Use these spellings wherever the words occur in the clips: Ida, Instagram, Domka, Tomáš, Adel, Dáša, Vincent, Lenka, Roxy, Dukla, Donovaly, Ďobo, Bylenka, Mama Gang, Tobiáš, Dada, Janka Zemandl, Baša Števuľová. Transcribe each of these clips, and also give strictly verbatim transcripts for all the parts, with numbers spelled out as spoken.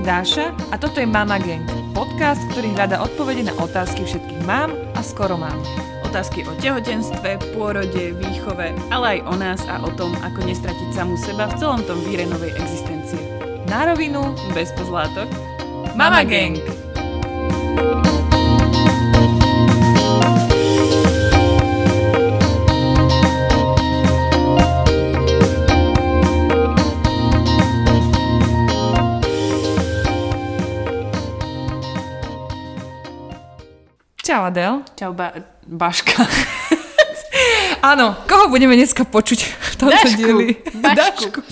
som Dáša a toto je Mama Gang, podcast, ktorý hľadá odpovede na otázky všetkých mám a skoro mám. Otázky o tehotenstve, pôrode, výchove, ale aj o nás a o tom, ako nestratiť samú seba v celom tom víre novej existencie. Na rovinu, bez pozlátok, Mama, Mama Gang! Čau, Adel. Čau, ba- Baška. Áno, koho budeme dneska počuť v tomto dieli? Bašku.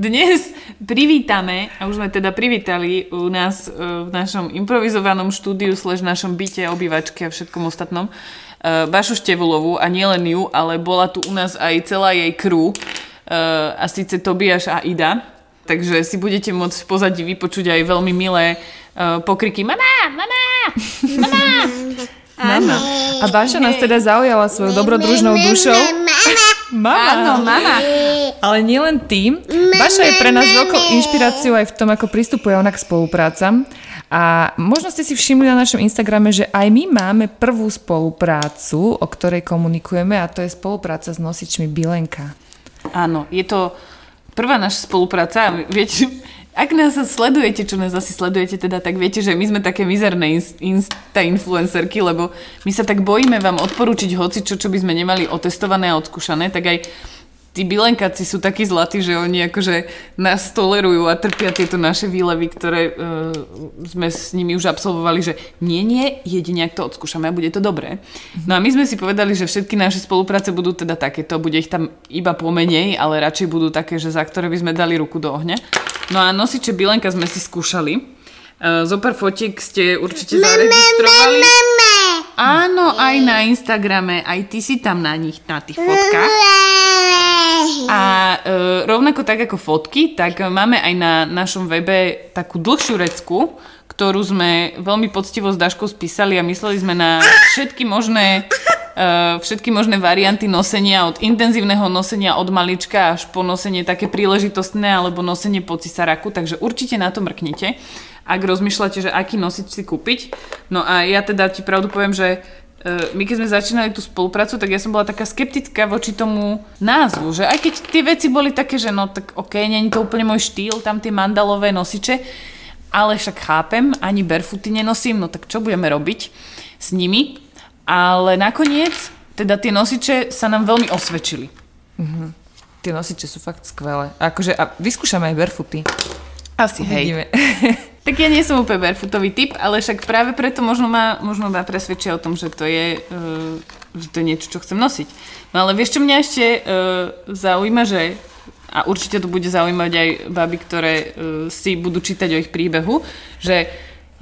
Dnes privítame, a už sme teda privítali u nás v našom improvizovanom štúdiu slash našom byte, obývačke a všetkom ostatnom, Bašu Števuľovú, a nielen ju, ale bola tu u nás aj celá jej crew, a síce Tobiáš a Ida. Takže si budete môcť v pozadí vypočuť aj veľmi milé pokriky Mama, mama, mama. Mama. A Baša nás teda zaujala svojou dobrodružnou dušou. Mama. Áno, mama. Ale nie len tým. Baša je pre nás veľkou inšpiráciou aj v tom, ako pristupuje ona k spoluprácam. A možno ste si všimli na našom Instagrame, že aj my máme prvú spoluprácu, o ktorej komunikujeme, a to je spolupráca s nosičmi Bylenka. Áno, je to prvá naša spolupráca. Viete, ak nás sledujete, čo nás asi sledujete teda, tak viete, že my sme také mizerné insta-influencerky, lebo my sa tak bojíme vám odporúčiť hocičo, čo by sme nemali otestované a odskúšané, tak aj tí bylenkáci sú takí zlatí, že oni akože nás tolerujú a trpia tieto naše výlevy, ktoré uh, sme s nimi už absolvovali, že nie, nie, jedine ak to odskúšame a bude to dobré. No a my sme si povedali, že všetky naše spolupráce budú teda takéto, bude ich tam iba pomenej, ale radšej budú také, že za ktoré by sme dali ruku do ohňa. No a nosiče Bylenka sme si skúšali. Zopár fotiek ste určite zaregistrovali. Áno, aj na Instagrame, aj ty si tam na nich, na tých fotkách. A rovnako tak ako fotky, tak máme aj na našom webe takú dlhšiu recku, ktorú sme veľmi poctivo s Daškou spísali a mysleli sme na všetky možné všetky možné varianty nosenia, od intenzívneho nosenia od malička až po nosenie také príležitostné alebo nosenie po cisaraku, takže určite na to mrknite, ak rozmýšľate, že aký nosič si kúpiť. No a ja teda ti pravdu poviem, že my keď sme začínali tú spoluprácu, tak ja som bola taká skeptická voči tomu názvu, že aj keď tie veci boli také, že no tak ok, nie je to úplne môj štýl, tam tie mandalové nosiče, ale však chápem, ani barefooty nenosím, no tak čo budeme robiť s nimi? Ale nakoniec, teda tie nosiče sa nám veľmi osvedčili. Mm-hmm. Tie nosiče sú fakt skvelé. Akože, a vyskúšame aj barefooty. Asi, hej. Tak ja nie som úplne barefootový typ, ale však práve preto možno ma, možno ma presvedčia o tom, že to je, uh, že to je niečo, čo chcem nosiť. No ale vieš, čo mňa ešte uh, zaujíma, že, a určite to bude zaujímať aj baby, ktoré uh, si budú čítať o ich príbehu, že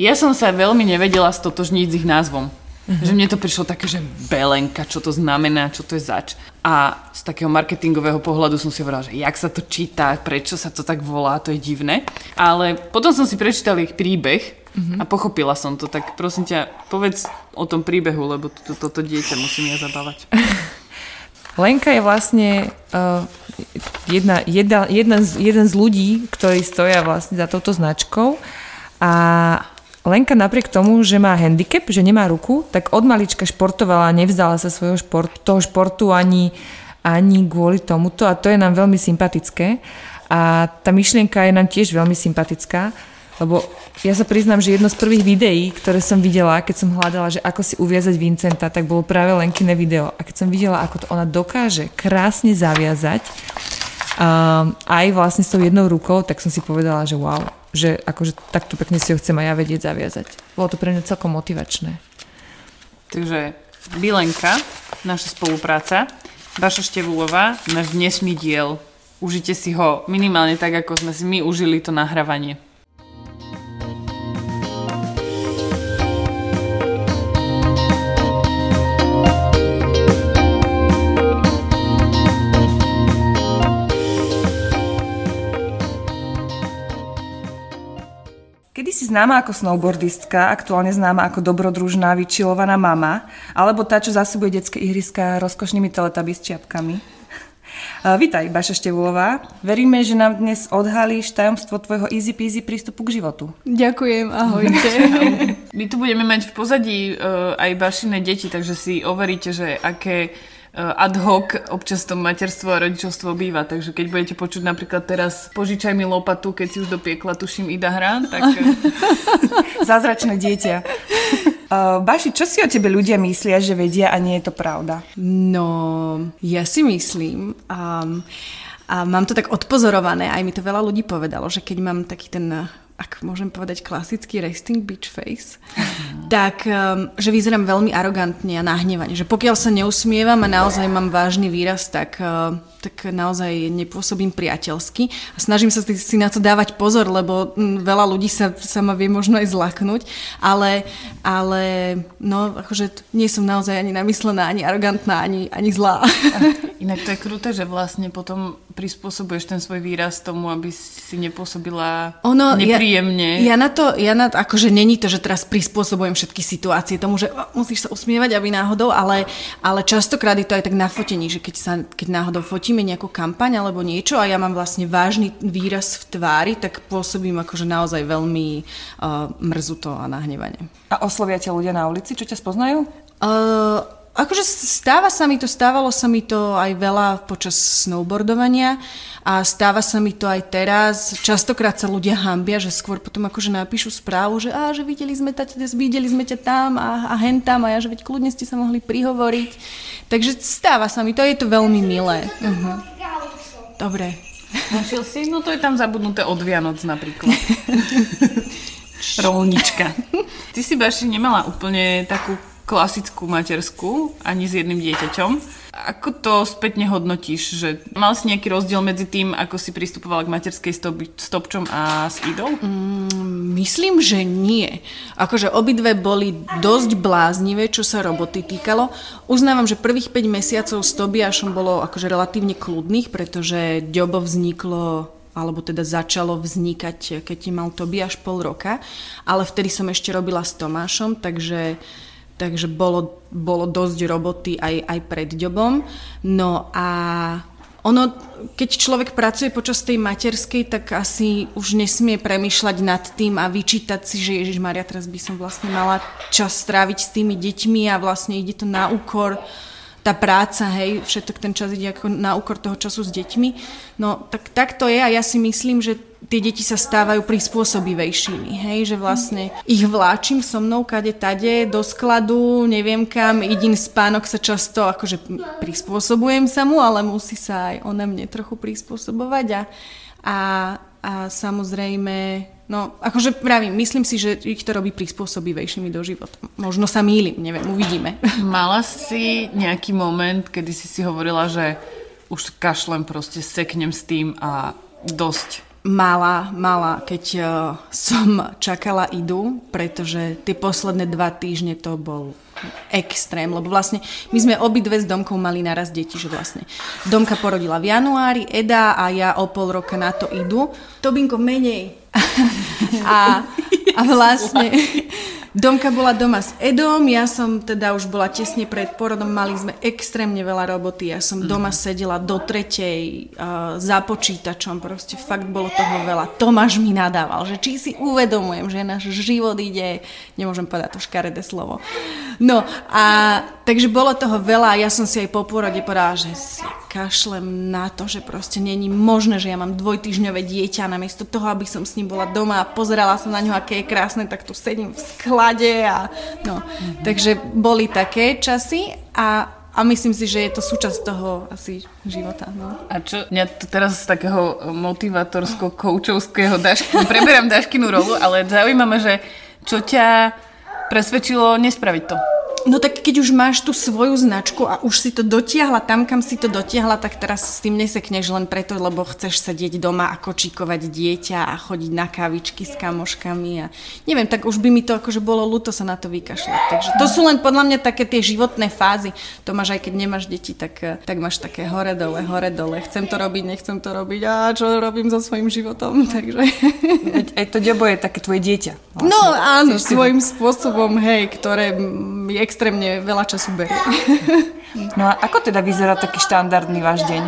ja som sa veľmi nevedela stotožniť s ich názvom. Mm-hmm. Že mne to prišlo také, že Bylenka, čo to znamená, čo to je zač. A z takého marketingového pohľadu som si hovorila, že jak sa to číta, prečo sa to tak volá, to je divné. Ale potom som si prečítala ich príbeh, mm-hmm, a pochopila som to. Tak prosím ťa, povedz o tom príbehu, lebo toto to, to, to dieťa musím ja zabávať. Lenka je vlastne uh, jedna, jedna, jedna z, jeden z ľudí, ktorí stoja vlastne za touto značkou. A Lenka napriek tomu, že má handicap, že nemá ruku, tak od malička športovala a nevzdala sa svojho športu, toho športu ani, ani kvôli tomuto, a to je nám veľmi sympatické. A tá myšlienka je nám tiež veľmi sympatická, lebo ja sa priznám, že jedno z prvých videí, ktoré som videla, keď som hľadala, že ako si uviazať Vincenta, tak bolo práve Lenkine video. A keď som videla, ako to ona dokáže krásne zaviazať, um, aj vlastne s tou jednou rukou, tak som si povedala, že wow, že akože takto pekne si ho chcem aj ja vedieť zaviazať. Bolo to pre mňa celkom motivačné. Takže Bylenka, naša spolupráca, Baša Števuľová, náš dnešný diel. Užite si ho minimálne tak, ako sme si my užili to nahrávanie. Kedy si známa ako snowboardistka, aktuálne známa ako dobrodružná, vyčilovaná mama, alebo tá, čo zasúbuje detské ihriska rozkošnými teletabí s čiapkami. Vítaj, Baša Števuľová. Veríme, že nám dnes odhalíš tajomstvo tvojho easy peasy prístupu k životu. Ďakujem, ahojte. My tu budeme mať v pozadí uh, aj Bašine deti, takže si overíte, že aké ad hoc občas to materstvo a rodičovstvo býva, takže keď budete počuť napríklad teraz požičaj mi lopatu, keď si už do piekla tuším Ida hrá, tak zázračné dieťa. Uh, Baši, čo si o tebe ľudia myslia, že vedia a nie je to pravda? No, ja si myslím a, a mám to tak odpozorované, aj mi to veľa ľudí povedalo, že keď mám taký ten, ak môžem povedať, klasický resting bitch face, mm. tak, um, že vyzerám veľmi arogantne a nahnevane, že pokiaľ sa neusmievam a naozaj mám vážny výraz, tak, uh, tak naozaj nepôsobím priateľsky a snažím sa si na to dávať pozor, lebo m, veľa ľudí sa, sa ma vie možno aj zlaknúť, ale ale no, akože nie som naozaj ani namyslená, ani arogantná, ani, ani zlá. Inak to je kruté, že vlastne potom prispôsobuješ ten svoj výraz tomu, aby si nepôsobila ono, nepríjemne. Ja, ja na to, ja na to, akože není to, že teraz prispôsobujem všetky situácie tomu, že musíš sa usmievať, aby náhodou, ale, ale častokrát je to aj tak na fotení, že keď, sa, keď náhodou fotíme nejakú kampaň alebo niečo a ja mám vlastne vážny výraz v tvári, tak pôsobím akože naozaj veľmi uh, mrzuto a nahnevane. A oslovia ťa ľudia na ulici, čo ťa spoznajú? Uh, akože stáva sa mi to, stávalo sa mi to aj veľa počas snowboardovania a stáva sa mi to aj teraz. Častokrát sa ľudia hanbia, že skôr potom akože napíšu správu, že á, že videli sme ťa, videli sme ťa tam a, a hen tam a ja, že veď kľudne ste sa mohli prihovoriť. Takže stáva sa mi to, je to veľmi milé. Uh-huh. Dobre. Našiel si? No to je tam zabudnuté od Vianoc napríklad. Rolnička. Ty si, Baši, nemala úplne takú klasickú materskú, ani s jedným dieťaťom. Ako to spätne hodnotíš? Že mal si nejaký rozdiel medzi tým, ako si pristupovala k materskej s Topčom a s Idou? Mm, myslím, že nie. Akože obidve boli dosť bláznivé, čo sa roboty týkalo. Uznávam, že prvých päť mesiacov s Tobiášom bolo akože relatívne kľudných, pretože Ďobo vzniklo... alebo teda začalo vznikať, keď mal Tobiáš pol roka, ale vtedy som ešte robila s Tomášom, takže, takže bolo, bolo dosť roboty aj, aj pred Ďobom. No a ono, keď človek pracuje počas tej materskej, tak asi už nesmie premýšľať nad tým a vyčítať si, že Ježišmaria, teraz by som vlastne mala čas stráviť s tými deťmi a vlastne ide to na úkor. Tá práca, hej, všetok ten čas ide ako na úkor toho času s deťmi. No, tak, tak to je a ja si myslím, že tie deti sa stávajú prispôsobivejšími, hej, že vlastne ich vláčim so mnou kade tade, do skladu, neviem kam, idím spánok sa často, akože prispôsobujem sa mu, ale musí sa aj ona mne trochu prispôsobovať a, a, a samozrejme, no, akože pravím, myslím si, že ich to robí prispôsobivejšími do života. Možno sa mýlim, neviem, uvidíme. Mala si nejaký moment, kedy si si hovorila, že už kašlem, proste seknem s tým a dosť? Mala, mala, keď uh, som čakala Idu, pretože tie posledné dva týždne to bol extrém, lebo vlastne my sme obidve s Domkou mali naraz deti, že vlastne Domka porodila v januári, Eda a ja o pol roka na to Idu. Tobinko, menej. a, a vlastne Domka bola doma s Edom, ja som teda už bola tesne pred porodom, mali sme extrémne veľa roboty, ja som doma sedela do tretej uh, za počítačom, proste fakt bolo toho veľa. Tomáš mi nadával, že či si uvedomujem, že náš život ide, nemôžem povedať to škaredé slovo, no a takže bolo toho veľa. Ja som si aj po porode povedala, že si kašlem na to, že proste není možné, že ja mám dvojtýždňové dieťa, namiesto toho, aby som s ním bola doma a pozerala som na ňo, aké je krásne, tak tu sedím v sklade a no. Mm-hmm. Takže boli také časy a, a myslím si, že je to súčasť toho asi života. No. A čo mňa to teraz z takého motivátorsko-koučovského Daškinu, preberám Daškinu rolu, ale zaujímavé, že čo ťa presvedčilo nespraviť to? No tak keď už máš tú svoju značku a už si to dotiahla tam, kam si to dotiahla, tak teraz s tým nesekneš len preto, lebo chceš sedieť doma a kočíkovať dieťa a chodiť na kávičky s kamoškami a neviem, tak už by mi to akože bolo ľúto sa na to vykašľať. Takže to sú len podľa mňa také tie životné fázy. To máš aj keď nemáš deti, tak, tak máš také hore dole, hore dole. Chcem to robiť, nechcem to robiť a čo robím so svojím životom, takže... Aj to Ďobo je také tvoje dieťa. Vlastne. No áno, svojím spôsobom, hej, ktoré je extrémne veľa času berie. No a ako teda vyzerá taký štandardný váš deň?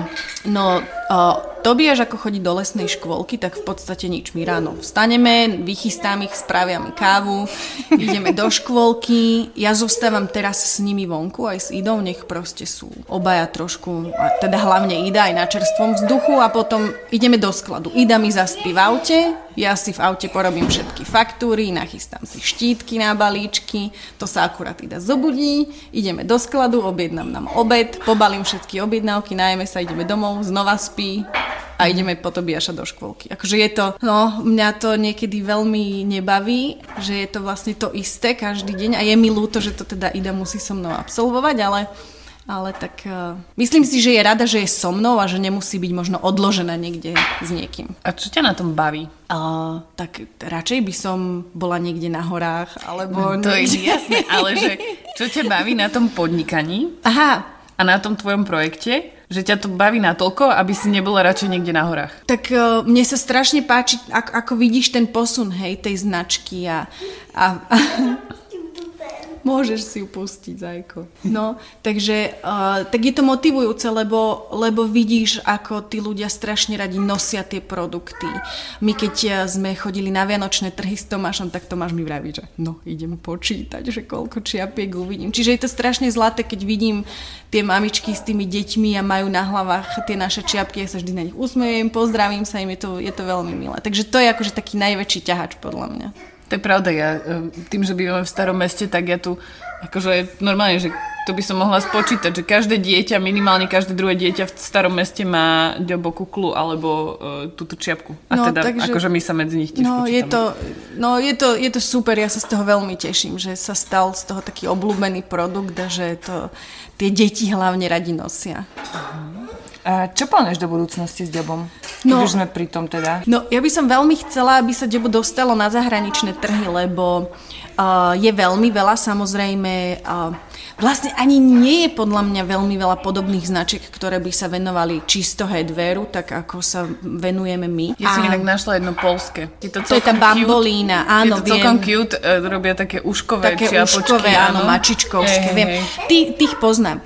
No, uh, Tobiáš ako chodí do lesnej škôlky, tak v podstate nič. My ráno vstaneme, vychystám ich, spraviam kávu, ideme do škôlky. Ja zostávam teraz s nimi vonku, aj s Idou, nech proste sú obaja trošku, a teda hlavne Ida aj na čerstvom vzduchu a potom ideme do skladu. Ida mi zaspí v aute, ja si v aute porobím všetky faktúry, nachystám si štítky na balíčky, to sa akurát Ida zobudí, ideme do skladu, objednám nám obed, pobalím všetky objednávky, najeme sa, ideme domov, znova spí. A ideme po Tobiáša do škôlky. Akože je to, no, mňa to niekedy veľmi nebaví, že je to vlastne to isté každý deň a je mi ľúto, že to teda Ida musí so mnou absolvovať, ale, ale tak uh, myslím si, že je rada, že je so mnou a že nemusí byť možno odložená niekde s niekým. A čo ťa na tom baví? Uh, tak radšej by som bola niekde na horách, alebo... No, to niekde. Je jasné, ale že čo ťa baví na tom podnikaní? Aha. A na tom tvojom projekte? Že ťa to baví natoľko, aby si nebola radšej niekde na horách? Tak uh, mne sa strašne páči, ako, ako vidíš ten posun, hej, tej značky a... a, a... Môžeš si ju pustiť, zajko. No, takže uh, tak je to motivujúce, lebo, lebo vidíš, ako tí ľudia strašne radi nosia tie produkty. My keď sme chodili na vianočné trhy s Tomášom, tak Tomáš mi vraví, že no, idem počítať, že koľko čiapiek uvidím. Čiže je to strašne zlaté, keď vidím tie mamičky s tými deťmi a majú na hlavách tie naše čiapky, ja sa vždy na nich usmejem, pozdravím sa im, je to, je to veľmi milé. Takže to je akože taký najväčší ťahač podľa mňa. To je pravda, ja tým, že bývame v starom meste, tak ja tu akože normálne, že to by som mohla spočítať, že každé dieťa, minimálne každé druhé dieťa v starom meste má Ďobo kuklu alebo uh, túto čiapku. A no, teda takže, akože my sa medzi nich tiež no, spočítame. Je to, no je to, je to super, ja sa z toho veľmi teším, že sa stal z toho taký obľúbený produkt a že to tie deti hlavne radi nosia. A čo plánuješ do budúcnosti s Ďobom? No, keď sme pri tom teda. No, ja by som veľmi chcela, aby sa Ďobo dostalo na zahraničné trhy, lebo uh, je veľmi veľa, samozrejme, uh, vlastne ani nie je podľa mňa veľmi veľa podobných značiek, ktoré by sa venovali čisto headwearu, tak ako sa venujeme my. Ja som inak našla jedno poľské. Je to, to je tá bambolína, cute, áno, je to celkom viem. Cute, uh, robia také uškové čiapočky. Také uškové, áno, áno mačičkovské, hey, viem. Hey. Ty, tých poznám.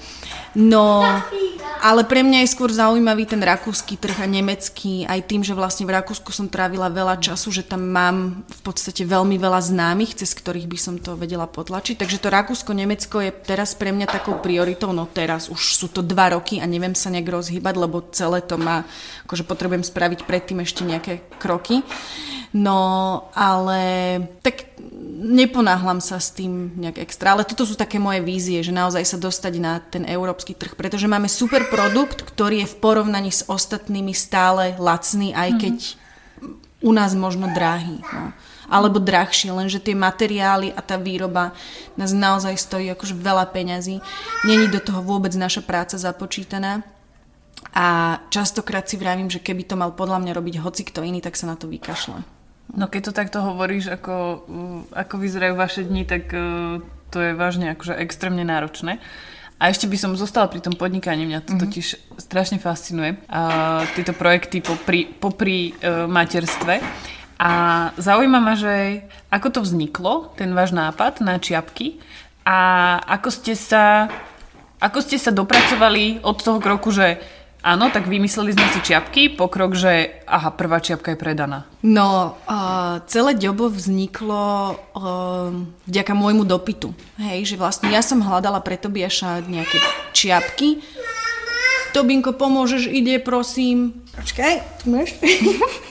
No, ale pre mňa je skôr zaujímavý ten rakúsky trh a nemecký, aj tým, že vlastne v Rakúsku som trávila veľa času, že tam mám v podstate veľmi veľa známych, cez ktorých by som to vedela potlačiť. Takže to Rakúsko-Nemecko je teraz pre mňa takou prioritou, no teraz už sú to dva roky a neviem sa nejak rozhýbať, lebo celé to má, akože potrebujem spraviť predtým ešte nejaké kroky. No, ale tak neponáhlam sa s tým nejak extra, ale toto sú také moje vízie, že naozaj sa dostať na ten európsky trh, pretože máme super produkt, ktorý je v porovnaní s ostatnými stále lacný, aj keď u nás možno drahý, no. Alebo drahšie, lenže tie materiály a tá výroba nás naozaj stojí akože veľa peňazí, není do toho vôbec naša práca započítaná. A častokrát si vravím, že keby to mal podľa mňa robiť hocikto iný, tak sa na to vykašle. No keď to takto hovoríš, ako, ako vyzerajú vaše dni, tak to je vážne akože extrémne náročné. A ešte by som zostala pri tom podnikaní, mňa to mm-hmm. totiž strašne fascinuje. A tieto projekty popri, popri e, materstve. A zaujíma ma, že ako to vzniklo, ten váš nápad na čiapky a ako ste sa, ako ste sa dopracovali od toho kroku, že áno, tak vymysleli sme si čiapky, pokrok, že aha, prvá čiapka je predaná. No, uh, celé Ďobo vzniklo uh, vďaka môjmu dopytu. Hej, že vlastne ja som hľadala pre Tobiáša nejaké čiapky. Tobinko, pomôžeš, ide, prosím. Počkaj, tu máš?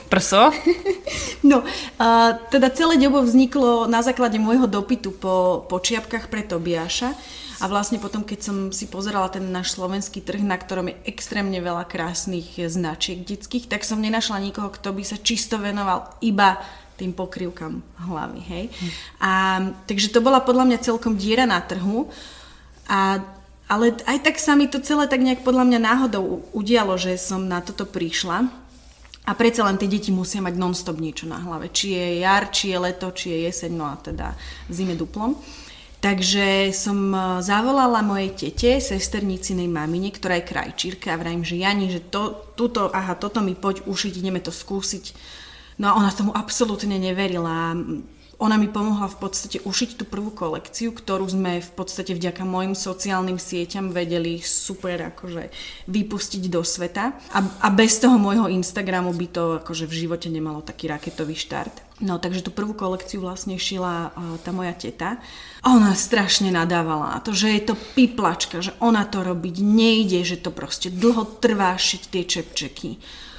Prso? No, uh, teda celé Ďobo vzniklo na základe môjho dopytu po, po čiapkach pre Tobiáša. A vlastne potom, keď som si pozerala ten náš slovenský trh, na ktorom je extrémne veľa krásnych značiek detských, tak som nenašla nikoho, kto by sa čisto venoval iba tým pokrývkam hlavy, hej. Hm. A, takže to bola podľa mňa celkom diera na trhu. A, ale aj tak sa mi to celé tak nejak podľa mňa náhodou udialo, že som na toto prišla. A predsa len tie deti musia mať non-stop niečo na hlave. Či je jar, či je leto, či je jeseň, no a teda zime duplom. Takže som zavolala mojej tete, sesternícinej mamine, ktorá je krajčírka a vrajím, že Jani, že to, tuto, aha, toto mi poď ušiť, ideme to skúsiť. No a ona tomu absolútne neverila. ona mi pomohla v podstate ušiť tú prvú kolekciu, ktorú sme v podstate vďaka mojim sociálnym sieťam vedeli super akože vypustiť do sveta. A, a bez toho môjho Instagramu by to akože v živote nemalo taký raketový štart. No, takže tú prvú kolekciu vlastne šila uh, tá moja teta. Ona strašne nadávala na to, že je to piplačka, že ona to robiť nejde, že to proste dlho trvá šiť tie čepčeky.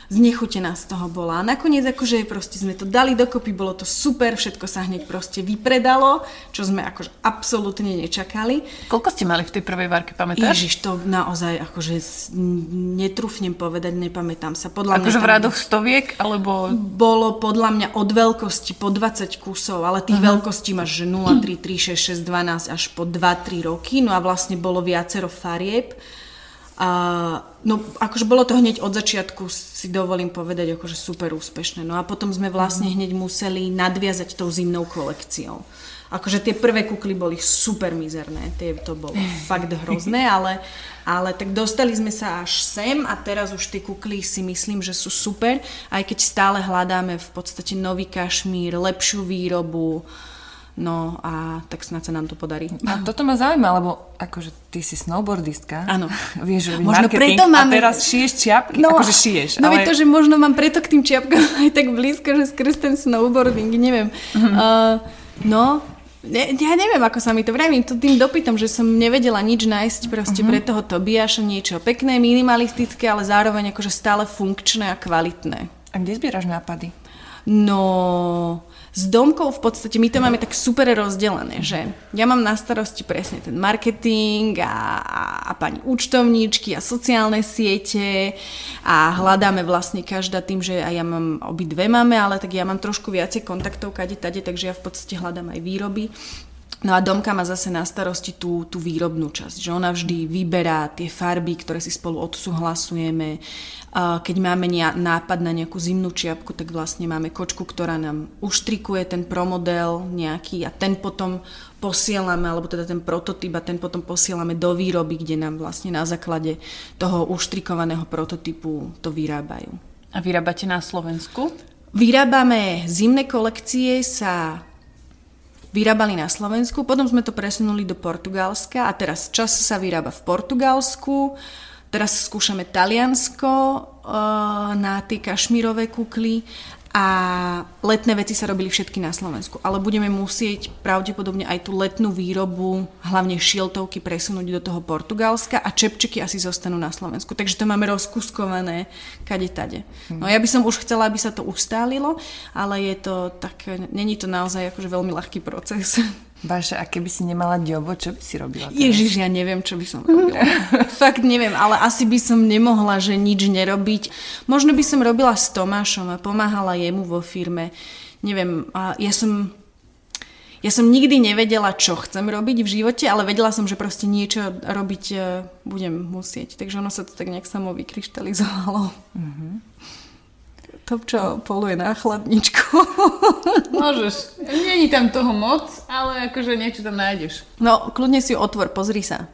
Znechutená z toho bola. A nakoniec akože proste sme to dali dokopy, bolo to super, všetko sa hneď proste vypredalo, čo sme akože absolútne nečakali. Koľko ste mali v tej prvej várke, pamätáš? Ježiš, to naozaj akože netrúfnem povedať, nepamätám sa. Podľa akože v rádoch stoviek, alebo... Bolo podľa mňa od veľkosti po dvadsať kusov, ale tých uh-huh. veľkostí máš že nula, tri, tri, šesť, šesť, dvanásť až po dva tri roky, no a vlastne bolo viacero farieb. A, no akože bolo to hneď od začiatku, si dovolím povedať, akože super úspešné. No a potom sme vlastne hneď museli nadviazať tou zimnou kolekciou. Akože tie prvé kukly boli super mizerné, tie to bolo fakt hrozné, ale, ale tak dostali sme sa až sem a teraz už tie kukly si myslím, že sú super, aj keď stále hľadáme v podstate nový kašmír, lepšiu výrobu. No a tak snad sa nám to podarí. A toto ma zaujíma, lebo akože ty si snowboardistka. Áno. Vieš, možno marketing, preto mám... A teraz šiješ čiapky, no, akože šiješ. No ale... to, že možno mám preto k tým čiapkám aj tak blízko, že skrz ten snowboarding, neviem. Mm-hmm. Uh, no, ne, ja neviem, ako sa mi to vravím. Tým dopytom, že som nevedela nič nájsť proste mm-hmm. pre toho Tobiáša niečo pekné, minimalistické, ale zároveň akože stále funkčné a kvalitné. A kde zbieraš nápady? No... S Domkou v podstate my to máme tak super rozdelené, že ja mám na starosti presne ten marketing a, a, a pani účtovníčky a sociálne siete a hľadáme vlastne každá tým, že aj ja mám, obi dve máme, ale tak ja mám trošku viacej kontaktov kade tade, takže ja v podstate hľadám aj výroby. No a Domka má zase na starosti tú, tú výrobnú časť, že ona vždy vyberá tie farby, ktoré si spolu odsúhlasujeme. Keď máme nápad na nejakú zimnú čiapku, tak vlastne máme kočku, ktorá nám uštrikuje ten promodel nejaký a ten potom posielame, alebo teda ten prototyp a ten potom posielame do výroby, kde nám vlastne na základe toho uštrikovaného prototypu to vyrábajú. A vyrábate na Slovensku? Vyrábame zimné kolekcie, sa... vyrábali na Slovensku, potom sme to presunuli do Portugalska a teraz čas sa vyrába v Portugalsku, teraz skúšame Taliansko e, na tie kašmírové kukly a letné veci sa robili všetky na Slovensku, ale budeme musieť pravdepodobne aj tú letnú výrobu, hlavne šiltovky, presunúť do toho Portugalska a čepčeky asi zostanú na Slovensku, takže to máme rozkuskované kade tade. No ja by som už chcela, aby sa to ustálilo, ale je to tak, není to naozaj akože veľmi ľahký proces. Baša, a keby si nemala Ďobo, čo by si robila teraz? Ježiš, ja neviem, čo by som robila. Fakt neviem, ale asi by som nemohla, že nič nerobiť. Možno by som robila s Tomášom a pomáhala jemu vo firme. Neviem, a ja som... Ja som nikdy nevedela, čo chcem robiť v živote, ale vedela som, že proste niečo robiť budem musieť. Takže ono sa to tak nejak samo vykryštalizovalo. Mm-hmm. To, čo poluje na chladničku. Môžeš. Není tam toho moc, ale akože niečo tam nájdeš. No, kľudne si ju otvor, pozri sa.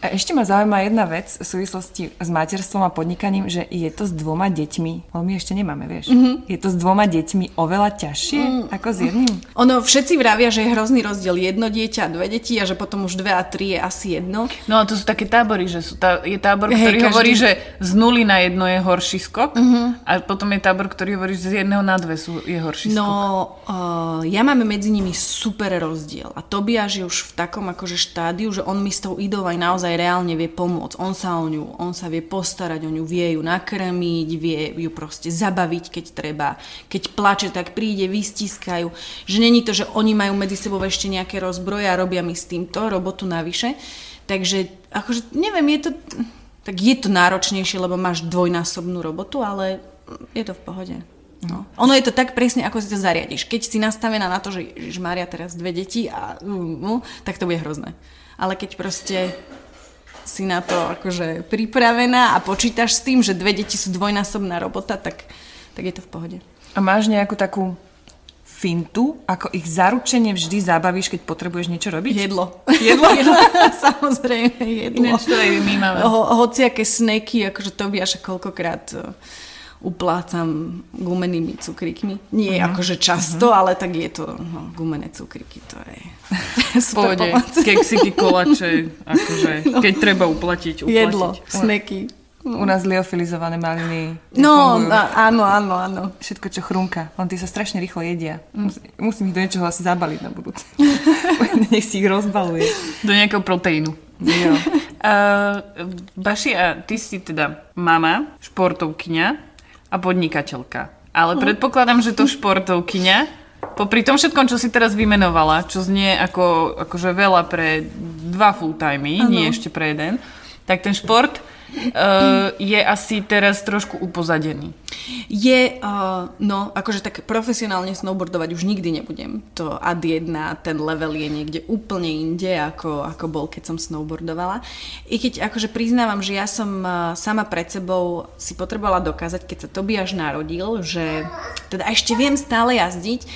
A ešte ma zaujíma jedna vec v súvislosti s materstvom a podnikaním, že je to s dvoma deťmi, lebo my ešte nemáme, vieš, mm-hmm. je to s dvoma deťmi oveľa ťažšie mm. ako s jedným? Ono, všetci vravia, že je hrozný rozdiel jedno dieťa a dve deti a že potom už dve a tri je asi jedno. No a to sú také tábory, že sú tá, je tábor, ktorý hey, hovorí, že z nuly na jedno je horší skok mm-hmm. a potom je tábor, ktorý hovorí, že z jedného na dve sú, je horší no, skok. No, uh, ja máme medzi nimi super rozdiel a Tobiáš je už v takom akože štádiu, že on mi s tou Idou aj naozaj reálne vie pomôcť. On sa o ňu, on sa vie postarať o ňu, vie ju nakrmiť, vie ju proste zabaviť, keď treba. Keď plače, tak príde, vystiskajú. Že není to, že oni majú medzi sebou ešte nejaké rozbroje a robia mi s týmto robotu navyše. Takže, akože, neviem, je to... Tak je to náročnejšie, lebo máš dvojnásobnú robotu, ale... Je to v pohode. No. Ono je to tak presne, ako si to zariadiš. Keď si nastavená na to, že Ježišmária teraz dve deti, a, uh, uh, tak to bude hrozné. Ale keď proste si na to akože pripravená a počítaš s tým, že dve deti sú dvojnásobná robota, tak, tak je to v pohode. A máš nejakú takú fintu, ako ich zaručenie vždy zabavíš, keď potrebuješ niečo robiť? Jedlo. Jedlo? Jedlo. Samozrejme, jedlo. Niečo, my máme. Ho, hociaké snacky, akože to by až koľkokrát... uplácam gumenými cukríkmi. Nie uh-huh. akože často, uh-huh. ale tak je to no, gumené cukríky, to je super pomoc. Keksiky, kolače, akože, no. keď treba uplatiť, uplatiť. Jedlo, smeky. U nás liofilizované maliny. No, áno, áno, áno. Všetko, čo chrumka. Len tie sa strašne rýchlo jedia. Musím ich do niečoho asi zabaliť na budúce. Nech si ich rozbaluje. Do nejakého proteínu. Jo. Uh, Baši, a ty si teda mama, športovkyňa a podnikateľka. Ale predpokladám, že to športovkyňa popri tom všetkom, čo si teraz vymenovala, čo znie ako, akože veľa pre dva full-timey, nie ešte pre jeden, tak ten šport Uh, je asi teraz trošku upozadený. Je, uh, no, akože tak profesionálne snowboardovať už nikdy nebudem. To á dé jeden, ten level je niekde úplne inde, ako, ako bol, keď som snowboardovala. I keď akože priznávam, že ja som uh, sama pred sebou si potrebovala dokázať, keď sa Tobiáš narodil, že teda ešte viem stále jazdiť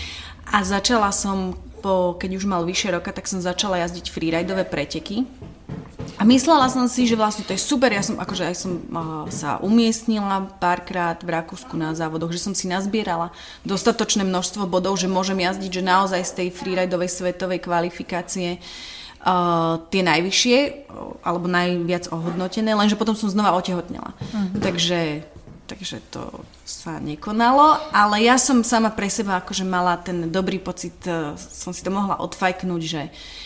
a začala som, po, keď už mal vyššie roka, tak som začala jazdiť freeridové preteky. A myslela som si, že vlastne to je super, ja som akože aj som uh, sa umiestnila párkrát v Rakúsku na závodoch, že som si nazbierala dostatočné množstvo bodov, že môžem jazdiť, že naozaj z tej freeridovej svetovej kvalifikácie uh, tie najvyššie, uh, alebo najviac ohodnotené, lenže potom som znova otehotnela. Mhm. Takže, takže to sa nekonalo, ale ja som sama pre seba akože mala ten dobrý pocit, uh, som si to mohla odfajknúť, že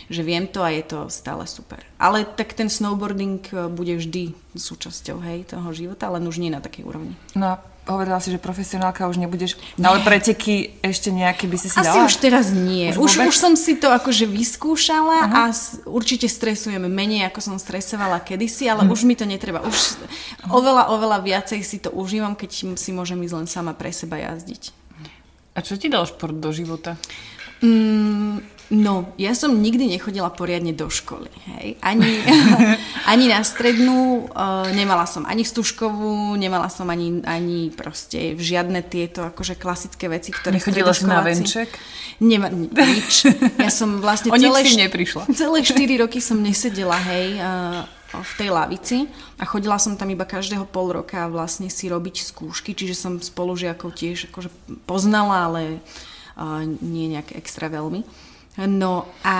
že viem to a je to stále super. Ale tak ten snowboarding bude vždy súčasťou, hej, toho života, len už nie na takej úrovni. No a hovorila si, že profesionálka už nebudeš, nie. Ale preteky ešte nejaké by si si asi dala? Asi už teraz nie. Už, už, už som si to akože vyskúšala. Aha. A určite stresujem menej, ako som stresovala kedysi, ale hm. už mi to netreba. Už oveľa, oveľa viacej si to užívam, keď si môžem ísť len sama pre seba jazdiť. A čo ti dal šport do života? Mm... No, ja som nikdy nechodila poriadne do školy, hej. Ani, ani na strednú, uh, nemala som ani stužkovú, nemala som ani, ani proste žiadne tieto akože klasické veci, ktoré nechodila si na venček? Nema, nič. Ja som vlastne celé, celé štyri roky som nesedela, hej, uh, v tej lavici a chodila som tam iba každého pol roka vlastne si robiť skúšky, čiže som spolužiakov tiež akože poznala, ale uh, nie nejak extra veľmi. No a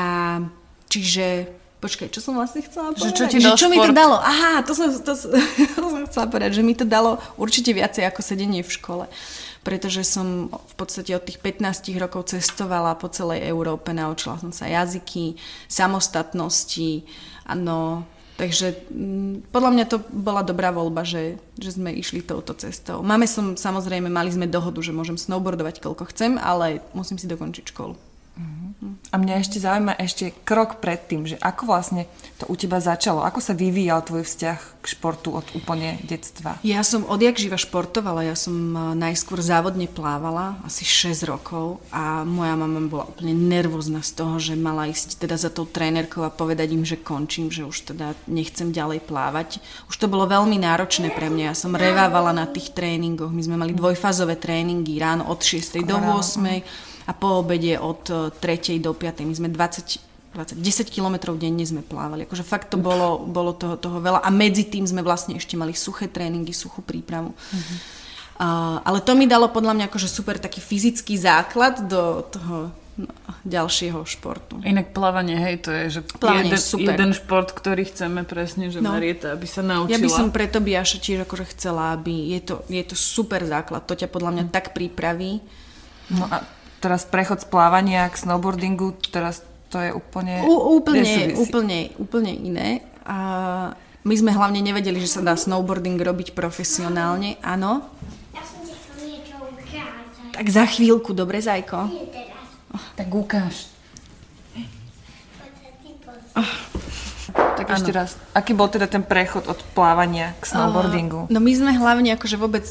čiže, počkaj, čo som vlastne chcela povedať? Že čo ti dal, že čo mi to dalo? Aha, to som, to, to som chcela povedať, že mi to dalo určite viacej ako sedenie v škole. Pretože som v podstate od tých pätnástich rokov cestovala po celej Európe, naučila som sa jazyky, samostatnosti, áno. Takže m, podľa mňa to bola dobrá voľba, že, že sme išli touto cestou. Máme som, samozrejme, mali sme dohodu, že môžem snowboardovať koľko chcem, ale musím si dokončiť školu. A mňa ešte zaujíma ešte krok pred tým, že ako vlastne to u teba začalo, ako sa vyvíjal tvoj vzťah k športu od úplne detstva? Ja som odjakživa športovala, ja som najskôr závodne plávala, asi šesť rokov a moja mama bola úplne nervózna z toho, že mala ísť teda za tou trénerkou a povedať im, že končím, že už teda nechcem ďalej plávať. Už to bolo veľmi náročné pre mňa, ja som revávala na tých tréningoch, my sme mali dvojfázové tréningy ráno od šiestej do ôsmej a po obede od tretej do piatej. My sme dvadsať, dvadsať, desať kilometrov denne sme plávali. Akože fakt to bolo, bolo toho, toho veľa. A medzi tým sme vlastne ešte mali suché tréningy, suchú prípravu. Mm-hmm. Uh, ale to mi dalo podľa mňa akože super taký fyzický základ do toho no, ďalšieho športu. Inak plávanie, hej, to je že plávanie jeden, super. jeden šport, ktorý chceme presne, že no. Marieta, aby sa naučila. Ja by som pre Tobiáša tiež akože chcela, aby je to, je to super základ. To ťa podľa mňa mm. tak pripraví. No a teraz prechod z plávania k snowboardingu, teraz to je úplne... U, úplne, úplne, úplne iné. A my sme hlavne nevedeli, že sa dá snowboarding robiť profesionálne. Áno? Ja som ti chcel niečo ukázať. Tak za chvíľku, dobre, zajko? Nie teraz. Oh, tak ukáž. Tak ešte ano. Raz, aký bol teda ten prechod od plávania k snowboardingu? Uh, no my sme hlavne akože vôbec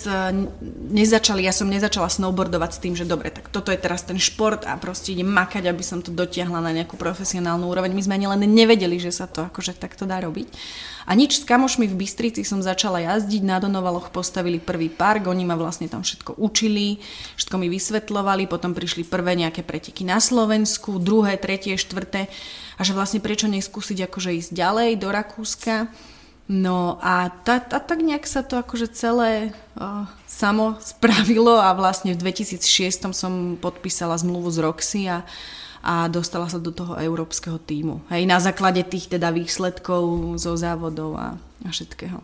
nezačali, ja som nezačala snowboardovať s tým, že dobre, tak toto je teraz ten šport a proste idem makať, aby som to dotiahla na nejakú profesionálnu úroveň. My sme ani len nevedeli, že sa to akože takto dá robiť. A nič, s kamošmi v Bystrici som začala jazdiť, na Donovaloch postavili prvý park, oni ma vlastne tam všetko učili, všetko mi vysvetľovali, potom prišli prvé nejaké preteky na Slovensku, druhé, tretie, štvrté. A že vlastne prečo neskúsiť akože ísť ďalej do Rakúska. No a, ta, a tak nejak sa to akože celé uh, samo spravilo a vlastne v dvetisícšesť som podpísala zmluvu z Roxy a, a dostala sa do toho európskeho tímu. Hej, na základe tých teda výsledkov zo závodov a, a všetkého.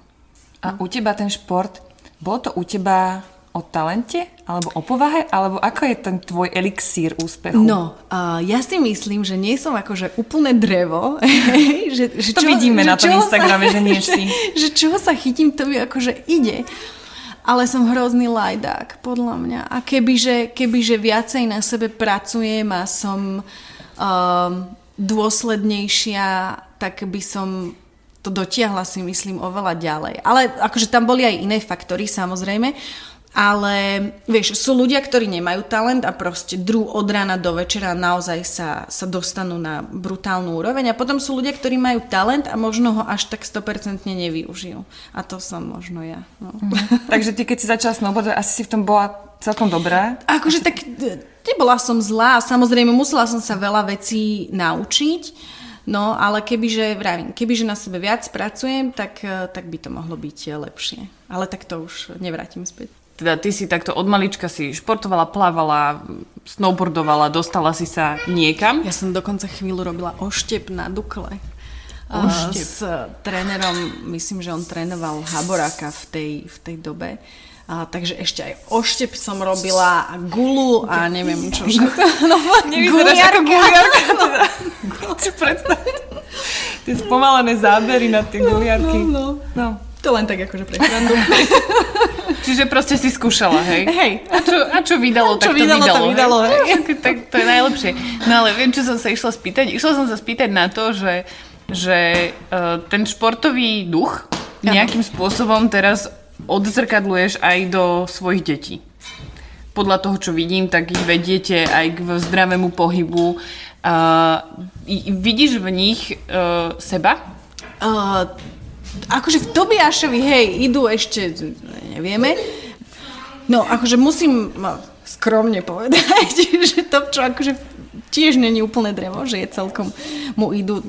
A u teba ten šport, bolo to u teba o talente alebo o povahe? Alebo ako je ten tvoj elixír úspechu? No, uh, ja si myslím, že nie som akože úplne drevo. že, že to čo, vidíme že na tom Instagrame, sa, že nie si. Že čoho sa chytím, to mi akože ide. Ale som hrozný lajdák, podľa mňa. A kebyže, kebyže viacej na sebe pracujem a som uh, dôslednejšia, tak by som to dotiahla, si myslím, oveľa ďalej. Ale akože tam boli aj iné faktory, samozrejme. Ale vieš, sú ľudia, ktorí nemajú talent a proste drú od rána do večera naozaj sa, sa dostanú na brutálnu úroveň. A potom sú ľudia, ktorí majú talent a možno ho až tak sto percent nevyužijú. A to som možno ja. No. Mhm. Takže ty, keď si začala snowboardovať, asi si v tom bola celkom dobrá? Akože asi... tak nebola som zlá. Samozrejme, musela som sa veľa vecí naučiť. No, ale kebyže, vravím, kebyže na sebe viac pracujem, tak, tak by to mohlo byť lepšie. Ale tak to už nevrátim späť. Teda ty si takto od malička si športovala, plávala, snowboardovala, dostala si sa niekam. Ja som dokonca chvíľu robila oštep na Dukle. Oštep. S trénerom, myslím, že on trénoval Haboráka v tej, v tej dobe. A, takže ešte aj oštep som robila a gulu a neviem čo. No, nevyzeráš ako guliarka. Teda. Si predstav. Tie spomalené zábery na tie guliarky. No, no, no. no. To len tak akože pre srandu. Čiže proste si skúšala, hej? Hej. A čo, a čo vydalo, a čo tak vydalo, to vydalo. To vydalo, hej? Hej? Tak to je najlepšie. No ale viem, čo som sa išla spýtať. Išla som sa spýtať na to, že, že uh, ten športový duch nejakým spôsobom teraz odzrkadluješ aj do svojich detí. Podľa toho, čo vidím, tak ich vediete aj k zdravému pohybu. Uh, vidíš v nich uh, seba? Uh, Akože v Tobiášovi, hej, idú ešte, nevieme. No, akože musím skromne povedať, že to, čo akože tiež není úplne drevo, že je celkom, mu idú,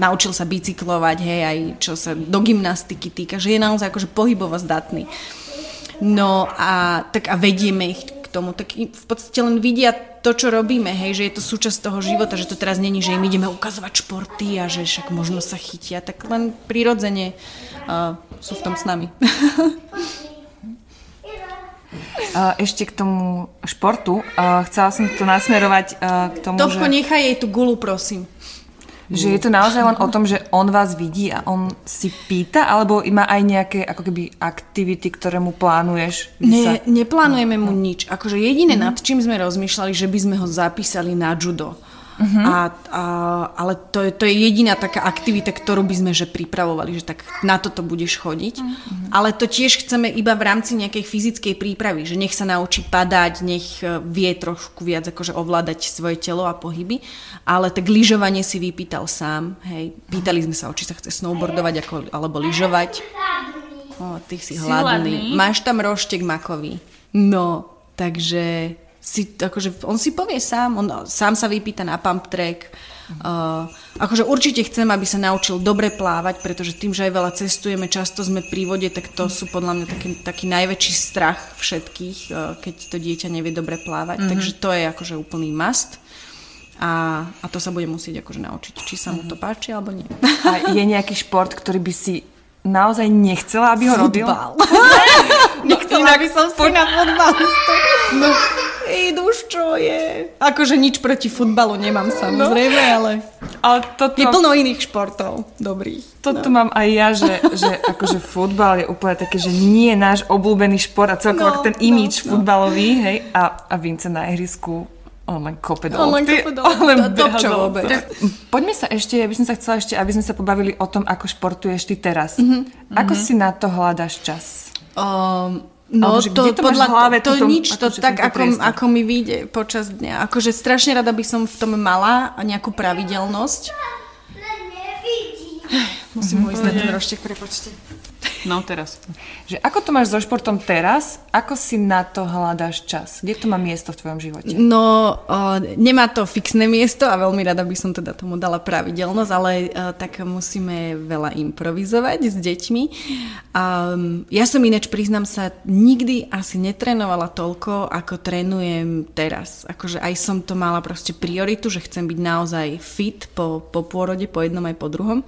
naučil sa bicyklovať, hej, aj čo sa do gymnastiky týka, že je naozaj akože pohybovo zdatný. No a tak a vedieme ich k tomu, tak v podstate len vidia to, čo robíme, hej, že je to súčasť toho života, že to teraz není, že im ideme ukazovať športy a že však možno sa chytia, tak len prirodzene uh, sú v tom s nami. Ešte k tomu športu, uh, chcela som to nasmerovať uh, k tomu, Topko, že... nechaj jej tú gulu, prosím. Že je to naozaj len o tom, že on vás vidí a on si pýta, alebo má aj nejaké ako keby aktivity, ktoré mu plánuješ? Ne, sa... Neplánujeme mu nič. Akože jediné, mm-hmm. nad čím sme rozmýšľali, že by sme ho zapísali na judo. Mm-hmm. A, a, ale to je, to je jediná taká aktivita, ktorú by sme že pripravovali, že tak na toto budeš chodiť. Mm-hmm. Ale to tiež chceme iba v rámci nejakej fyzickej prípravy, že nech sa naučí padať, nech vie trošku viac akože ovládať svoje telo a pohyby. Ale tak lyžovanie si vypýtal sám, hej. Pýtali sme sa, či sa chce snowboardovať ako, alebo lyžovať. O, ty si, si hladný. Máš tam roštek makový. No, takže... Si, akože, on si povie sám, on sám sa vypýta na pump track. Uh, akože určite chcem, aby sa naučil dobre plávať, pretože tým, že aj veľa cestujeme, často sme pri vode, tak to sú podľa mňa taký, taký najväčší strach všetkých, uh, keď to dieťa nevie dobre plávať. Mm-hmm. Takže to je akože úplný must. A, a to sa bude musieť akože naučiť, či sa mu to páči, alebo nie. A je nejaký šport, ktorý by si naozaj nechcela, aby ho robil? Futbal. Nechcela by som si na futbalistu. No... Idu, čo je? Akože nič proti futbalu nemám, samozrejme, no. ale, ale toto... je plno iných športov dobrých. Toto no. mám aj ja, že, že akože futbal je úplne také, že nie je náš obľúbený šport a celkovo no, ten imíč no, futbalový, no. hej, a, a Vincent na ihrisku, on len kope do lopty. Poďme sa ešte, ja by som sa chcela ešte, aby sme sa pobavili o tom, ako športuješ ty teraz. Mm-hmm. Ako mm-hmm. si na to hľadaš čas? Um... No, že, to, to podľa hlave, to, to tom, nič, to tak, ako, ako mi vyjde počas dňa. Akože strašne rada by som v tom mala nejakú pravidelnosť. Musím ho ísť na ten roštek, prepočte. No teraz. Že ako to máš so športom teraz? Ako si na to hľadáš čas? Kde to má miesto v tvojom živote? No, uh, nemá to fixné miesto a veľmi rada by som teda tomu dala pravidelnosť, ale uh, tak musíme veľa improvizovať s deťmi. Um, ja som ináč, priznám sa, nikdy asi netrénovala toľko, ako trénujem teraz. Akože aj som to mala proste prioritu, že chcem byť naozaj fit po, po pôrode, po jednom aj po druhom.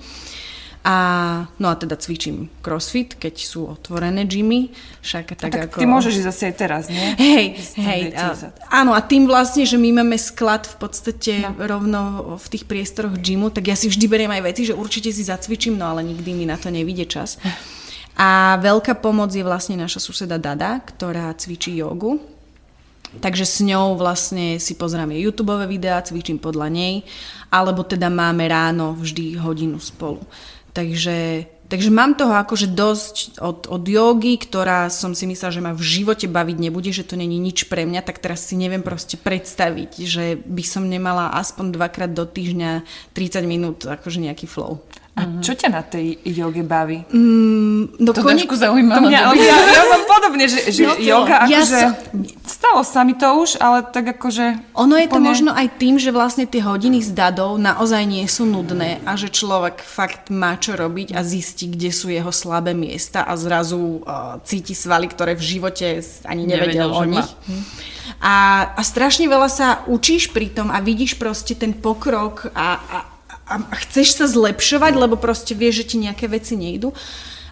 A, no a teda cvičím crossfit, keď sú otvorené gymy. Však tak, tak ako... Ty môžeš ísť zase aj teraz, nie? Hej, hej. A, áno, a tým vlastne, že my máme sklad v podstate no. rovno v tých priestoroch gymu, tak ja si vždy beriem aj veci, že určite si zacvičím, no ale nikdy mi na to nevidie čas. A veľká pomoc je vlastne naša suseda Dada, ktorá cvičí jogu. Takže s ňou vlastne si pozráme YouTubeové videá, cvičím podľa nej, alebo teda máme ráno vždy hodinu spolu. Takže, takže mám toho akože dosť od, od jogy, ktorá som si myslela, že ma v živote baviť nebude, že to není nič pre mňa, tak teraz si neviem proste predstaviť, že by som nemala aspoň dvakrát do týždňa tridsať minút akože nejaký flow. A mm-hmm. čo ťa na tej joge baví? Mm, no to koník... Dášku zaujímavá. Ja, ja, ja mám podobne, že, že no, joga akože... Ja som... Stalo sa mi to už, ale tak akože... Ono je to ne... možno aj tým, že vlastne tie hodiny s Dadou naozaj nie sú nudné a že človek fakt má čo robiť a zistí, kde sú jeho slabé miesta a zrazu uh, cíti svaly, ktoré v živote ani nevedel, nevedel o nich. A, a strašne veľa sa učíš pri tom a vidíš proste ten pokrok a... a a chceš sa zlepšovať, lebo proste vieš, že ti nejaké veci nejdu.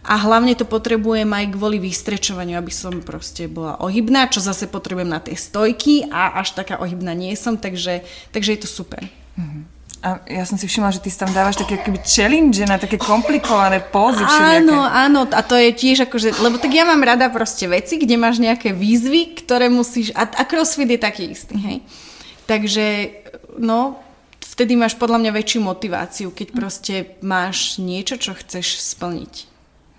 A hlavne to potrebujem aj kvôli vystrečovaniu, aby som proste bola ohybná, čo zase potrebujem na tie stojky a až taká ohybná nie som, takže, takže je to super. Mhm. A ja som si všimla, že ty tam dávaš také akoby challenge na také komplikované pózy všelijaké. Áno, áno, a to je tiež akože, lebo tak ja mám rada proste veci, kde máš nejaké výzvy, ktoré musíš, a, a crossfit je taký istý, hej. Takže, no... Vtedy máš podľa mňa väčšiu motiváciu, keď proste máš niečo, čo chceš splniť.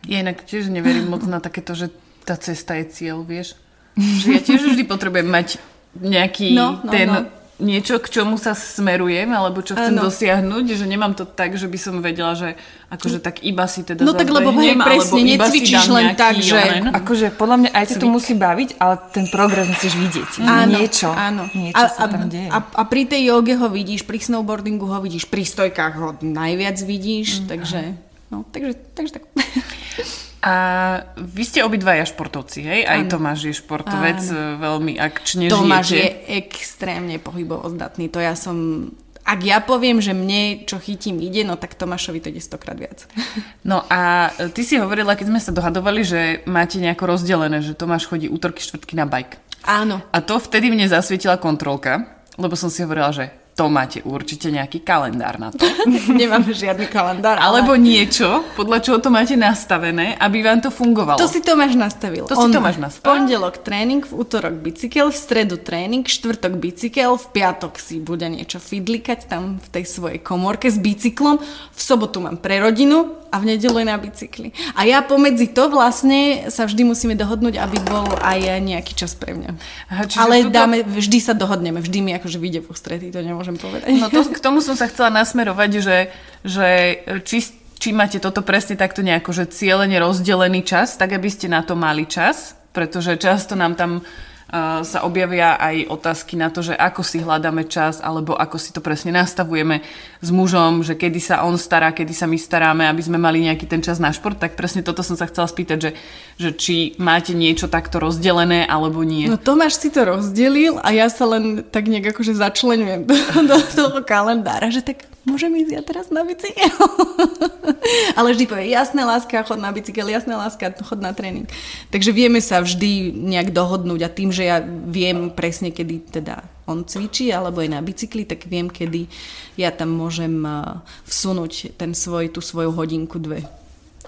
Ja inak tiež neverím moc na takéto, že tá cesta je cieľ, vieš? Že ja tiež vždy potrebujem mať nejaký no, no, ten... No. niečo, k čomu sa smerujem, alebo čo chcem ano. dosiahnuť, že nemám to tak, že by som vedela, že akože tak iba si teda no, tak, lebo hej, presne, necvičíš len tak, že... Akože podľa mňa aj to musí baviť, ale ten progres musíš vidieť. Áno, niečo, áno. niečo a, sa tam deje. A, a pri tej jóge ho vidíš, pri snowboardingu ho vidíš, pri stojkách ho najviac vidíš, mm, takže... No, takže, takže tak... A vy ste obidvaja športovci, hej? Aj ano. Tomáš je športovec, ano. Veľmi akčne Tomáš žijete. Tomáš je extrémne pohybovo zdatný. To ja som... Ak ja poviem, že mne čo chytím ide, no tak Tomášovi to ide stokrát viac. No a ty si hovorila, keď sme sa dohadovali, že máte nejako rozdelené, že Tomáš chodí útorky, štvrtky na bike. Áno. A to vtedy mne zasvietila kontrolka, lebo som si hovorila, že to máte určite nejaký kalendár na to. Nemáme žiadny kalendár. Ale... Alebo niečo, podľa čoho to máte nastavené, aby vám to fungovalo. To si Tomáš nastavil. To si Tomáš nastavil. V pondelok tréning, v útorok bicykel, v stredu tréning, štvrtok bicykel, v piatok si bude niečo fidlikať tam v tej svojej komórke s bicyklom, v sobotu mám pre rodinu a v nedeľu na bicykli. A ja pomedzi to vlastne sa vždy musíme dohodnúť, aby bol aj nejaký čas pre mňa. Aha, ale tuto... dáme, vždy sa dohodneme, vždy mi akože vyjde v ústretí, to nemôžem. Môžem povedať. No to, k tomu som sa chcela nasmerovať, že, že či, či máte toto presne takto nejako, že cieľene rozdelený čas, tak aby ste na to mali čas, pretože často nám tam uh, sa objavia aj otázky na to, že ako si hľadáme čas, alebo ako si to presne nastavujeme s mužom, že kedy sa on stará, kedy sa my staráme, aby sme mali nejaký ten čas na šport, tak presne toto som sa chcela spýtať, že, že či máte niečo takto rozdelené, alebo nie. No Tomáš si to rozdelil a ja sa len tak nejak akože začleňujem do, do toho kalendára, že tak môžem ísť ja teraz na bicykel. Ale vždy povie, jasné láska, chod na bicykel, jasné láska, chod na tréning. Takže vieme sa vždy nejak dohodnúť a tým, že ja viem presne, kedy teda on cvičí alebo je na bicykli, tak viem, kedy ja tam môžem vsunúť ten svoj, tú svoju hodinku, dve.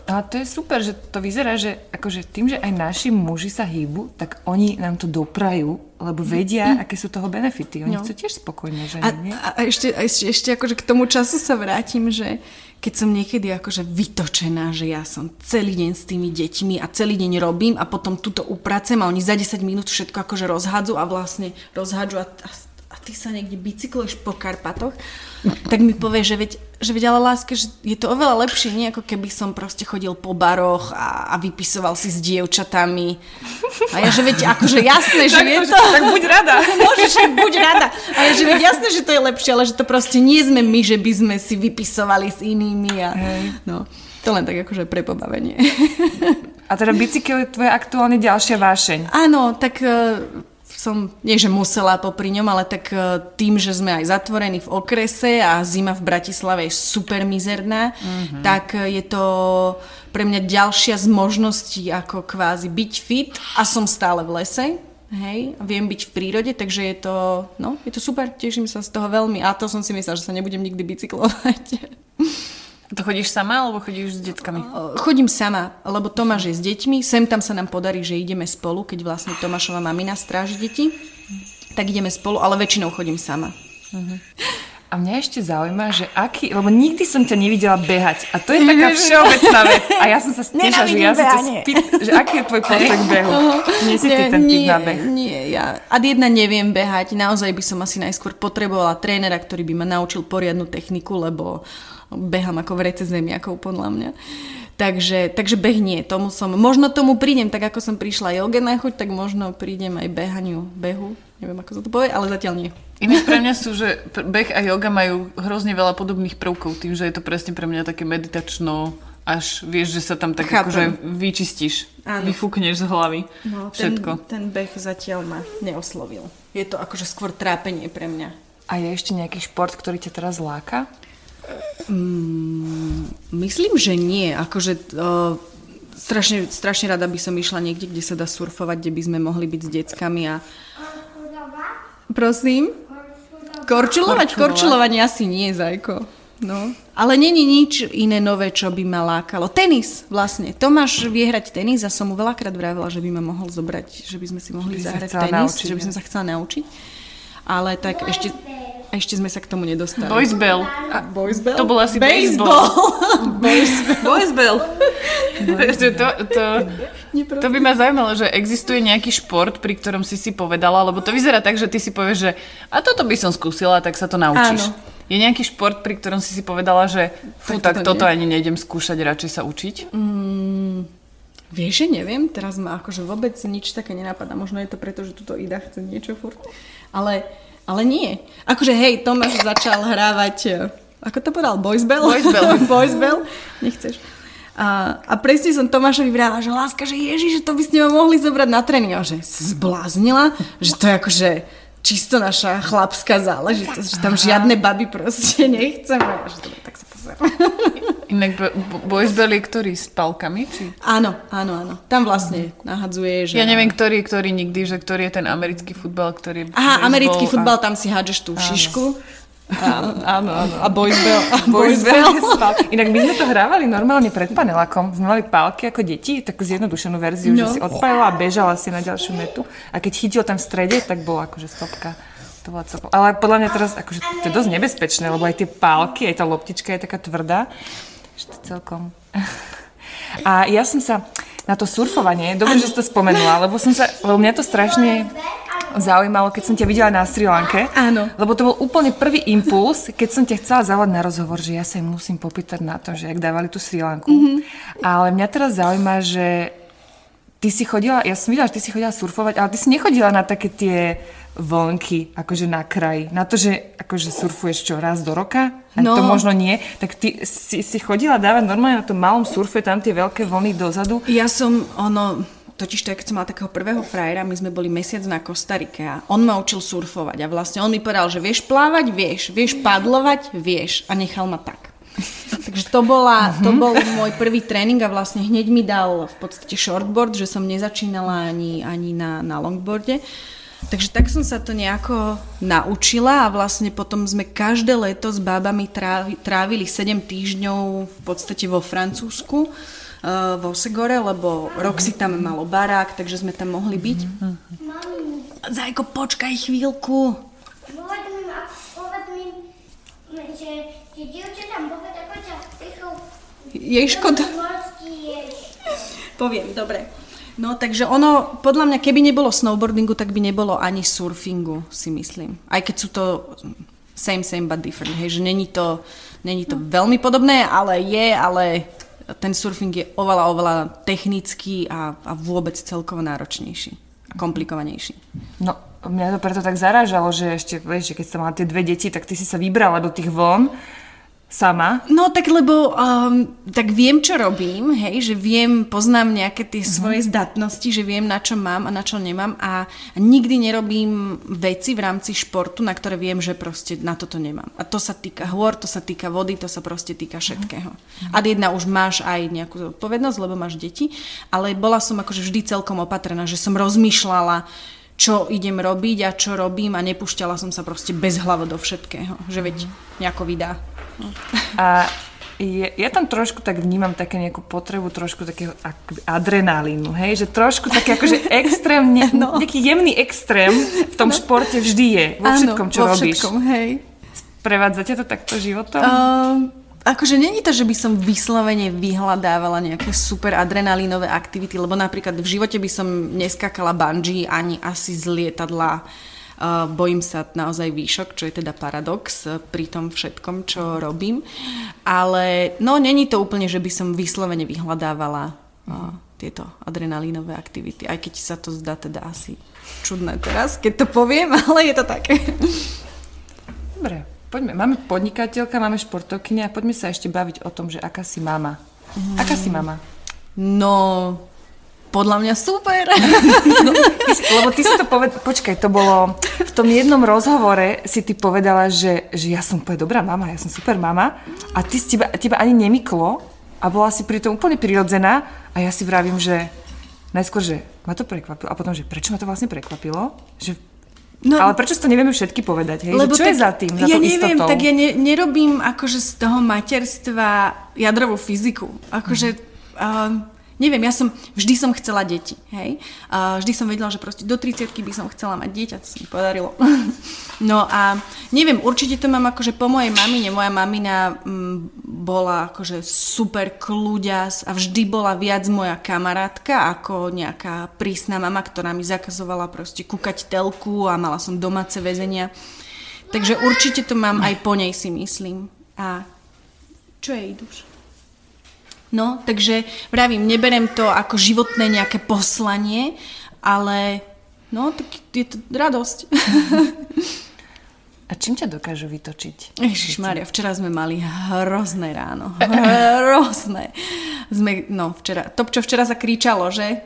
A to je super, že to vyzerá, že akože tým, že aj naši muži sa hýbu, tak oni nám to doprajú, lebo vedia, aké sú toho benefity. Oni no. chcú tiež spokojné ženy, nie? A, a ešte, ešte, ešte akože k tomu času sa vrátim, že keď som niekedy akože vytočená, že ja som celý deň s tými deťmi a celý deň robím a potom túto upracem a oni za desať minút všetko akože rozhádzu a vlastne rozhádzu a, a, a a ty sa niekde bicykluješ po Karpatoch, tak mi povie, že veď, že veď ale láska, že je to oveľa lepšie, nie ako keby som proste chodil po baroch a, a vypisoval si s dievčatami. A ja, že veď, akože jasné, že tak, je to... Tak buď rada. Môžeš, buď rada. A ja, že veď jasné, že to je lepšie, ale že to proste nie sme my, že by sme si vypisovali s inými. A, no, to len tak akože pre pobavenie. A teda bicykel je tvoja aktuálne ďalšia vášeň. Áno, tak... som, nie že musela popri ňom, ale tak tým, že sme aj zatvorení v okrese a zima v Bratislave je super mizerná, mm-hmm. tak je to pre mňa ďalšia z možností ako kvázi byť fit a som stále v lese, hej, viem byť v prírode, takže je to, no, je to super, teším sa z toho veľmi a to som si myslela, že sa nebudem nikdy bicyklovať. To chodíš sama, alebo chodíš s deckami? Chodím sama, lebo Tomáš je s deťmi. Sem tam sa nám podarí, že ideme spolu, keď vlastne Tomášova mamina stráži deti. Tak ideme spolu, ale väčšinou chodím sama. Uh-huh. A mňa ešte zaujíma, že aký... Lebo nikdy som ťa nevidela behať. A to je taká všeobecná vec. A ja som sa stiežala, že ja som ťa spýt... Že aký je tvoj postoj k behu? Nie si ty ten typ na beh. Nie, ja ad jedna neviem behať. Naozaj by som asi najskôr potrebovala trénera, ktorý by ma naučil poriadnu techniku, lebo behám ako vrece zemiakov, podľa mňa. Takže, takže beh nie, tomu som... Možno tomu prídem, tak ako som prišla joge na chuť, tak možno prídem aj behaniu, behu. Neviem, ako sa to povie, ale zatiaľ nie. Iné pre mňa sú, že beh a joga majú hrozne veľa podobných prvkov, tým, že je to presne pre mňa také meditačno, až vieš, že sa tam tak chápem. Akože vyčistíš, áno. Vyfúkneš z hlavy. No, ten, všetko. Ten beh zatiaľ ma neoslovil. Je to akože skôr trápenie pre mňa. A je ešte nejaký šport, ktorý ťa teraz láka? Mm, myslím, že nie. Akože uh, strašne, strašne rada by som išla niekde, kde sa dá surfovať, kde by sme mohli byť s deckami a... Prosím? Korčulovať? Korčulovanie asi nie, zajko. No. Ale není nič iné nové, čo by ma lákalo. Tenis vlastne. Tomáš vie hrať tenis a som mu veľakrát vravila, že by ma mohol zobrať, že by sme si mohli zahrať tenis, naučiť, že by som sa chcela naučiť. Ale tak ešte... A ešte sme sa k tomu nedostali. Boys bell. A boys bell? To bol asi baseball. Boys bell. Boys bell. Boys bell. To, to, to by ma zaujímalo, že existuje nejaký šport, pri ktorom si si povedala, lebo to vyzerá tak, že ty si povieš, že a toto by som skúsila, tak sa to naučíš. Áno. Je nejaký šport, pri ktorom si si povedala, že fú, tak, tak to toto nie. Ani nejdem skúšať, radšej sa učiť? Mm, vieš, že neviem. Teraz ma akože vôbec nič také nenapadá. Možno je to preto, že tuto Ida chce niečo furt. Ale... Ale nie. Akože hej, Tomáš začal hrávať, ako to povedal, boys bell? Boys bell. Boys bell. Nechceš. A, a presne som Tomášovi vravila, že láska, že ježiš, že to by ste ma mohli zobrať na tréning. A že zbláznila, že to je akože čisto naša chlapská záležitosť, že tam žiadne baby proste nechceme. A že dobre, tak sa pozera. Inak boys bell je ktorý s palkami? Či? Áno, áno, áno. Tam vlastne nahadzuje, že... Ja neviem, ktorý je ktorý nikdy, že ktorý je ten americký futbal, ktorý... Aha, americký futbal, a... tam si hádžeš tú áno. šišku. Áno, áno, áno. A boys bell. A boys bell. Inak my sme to hrávali normálne pred panelákom. Sme mali pálky ako deti, takú zjednodušenú verziu, no. Že si odpálila a bežala si na ďalšiu metu. A keď chytil tam v strede, tak bola akože stopka. To bola celkom... Ale podľa mňa teraz akože, to je dosť nebezpečné, lebo aj tie pálky, aj tá loptička je taká tvrdá. Celkom. A ja som sa na to surfovanie, dobre, že si to spomenula, lebo som sa, lebo mňa to strašne zaujímalo, keď som ťa videla na Sri Lanke. Áno. Lebo to bol úplne prvý impuls, keď som ťa chcela zavolať na rozhovor, že ja sa im musím popýtať na to, že jak dávali tú Sri Lanku. Mm-hmm. Ale mňa teraz zaujíma, že ty si chodila, ja som videla, že ty si chodila surfovať, ale ty si nechodila na také tie vlnky, akože na kraji. Na to, že akože surfuješ čo, raz do roka? No. To možno nie. Tak ty si, si chodila dávať normálne na tom malom surfe, tam tie veľké vlny dozadu. Ja som, ono, totiž to, keď som mala takého prvého frajera, my sme boli mesiac na Kostarike a on ma učil surfovať. A vlastne on mi povedal, že vieš plávať, vieš, vieš padlovať, vieš. A nechal ma tak. Takže to, bola, to bol môj prvý tréning a vlastne hneď mi dal v podstate shortboard, že som nezačínala ani, ani na, na longboarde. Takže tak som sa to nejako naučila a vlastne potom sme každé leto s bábami trávili sedem týždňov v podstate vo Francúzsku, vo Segore, lebo Roxy tam malo barák, takže sme tam mohli byť. Zajko, počkaj chvíľku. Povedz mi, povedz mi, že tie dievčatám povedz, ako ťa pichol. Jej škoda. Poviem, dobre. No, takže ono, podľa mňa, keby nebolo snowboardingu, tak by nebolo ani surfingu, si myslím. Aj keď sú to same, same, but different. Hej, že není to, není to no. veľmi podobné, ale je, ale ten surfing je oveľa, oveľa technický a, a vôbec celkovo náročnejší a komplikovanejší. No, mňa to preto tak zarážalo, že ešte, vieš, keď si mala tie dve deti, tak ty si sa vybrala do tých von sama? No tak lebo um, tak viem, čo robím, hej, že viem, poznám nejaké tie uh-huh. svoje zdatnosti, že viem, na čo mám a na čo nemám a nikdy nerobím veci v rámci športu, na ktoré viem, že proste na toto nemám. A to sa týka hôr, to sa týka vody, to sa proste týka všetkého. Uh-huh. Ad jedna už máš aj nejakú zodpovednosť, lebo máš deti, ale bola som akože vždy celkom opatrená, že som rozmýšľala, čo idem robiť a čo robím a nepúšťala som sa proste bezhlavo do všetkého, že veď nejako vydá. A je, ja tam trošku tak vnímam také nejakú potrebu, trošku takého adrenalínu, hej, že trošku také akože extrém, ne, no. nejaký jemný extrém v tom no. športe vždy je, vo všetkom, čo vo robíš. Všetkom, hej. Prevádzate to takto životom? Um, akože není to, že by som vyslovene vyhľadávala nejaké super adrenalínové aktivity, lebo napríklad v živote by som neskákala bungee ani asi z lietadla. Uh, bojím sa naozaj výšok, čo je teda paradox pri tom všetkom, čo robím. Ale no, není to úplne, že by som vyslovene vyhľadávala uh, tieto adrenalínové aktivity. Aj keď sa to zdá teda asi čudné teraz, keď to poviem, ale je to také. Dobre, poďme. Máme podnikateľka, máme športovkyňa. Poďme sa ešte baviť o tom, že aká si mama. Mm. Aká si mama? No... Podľa mňa super. No, lebo ty si to povedala, počkaj, to bolo, v tom jednom rozhovore si ty povedala, že, že ja som úplne dobrá mama, ja som super mama a ty si teba, teba ani nemyklo a bola si pri tom úplne prirodzená a ja si vravím, že najskôr, že ma to prekvapilo a potom, že prečo ma to vlastne prekvapilo, že no, ale prečo si to nevieme všetky povedať? Hej? Lebo čo tak, je za tým, za ja tou neviem, istotou? Tak ja ne, nerobím akože z toho materstva jadrovú fyziku. Akože... Mm. Uh, Neviem, ja som, vždy som chcela deti, hej. A vždy som vedela, že proste do tridsiatky by som chcela mať dieťa, to sa mi podarilo. No a neviem, určite to mám akože po mojej mamine. Moja mamina m, bola akože super kľuďas a vždy bola viac moja kamarátka ako nejaká prísna mama, ktorá mi zakazovala proste kúkať telku a mala som domáce väzenia. Takže určite to mám aj po nej, si myslím. A čo je Iduš? No, takže vravím, neberem to ako životné nejaké poslanie, ale no, tak je to radosť. A čím ťa dokážu vytočiť? Ježišmária, včera sme mali hrozné ráno. Hrozné. Sme, no, včera, to, čo včera sa kričalo, že?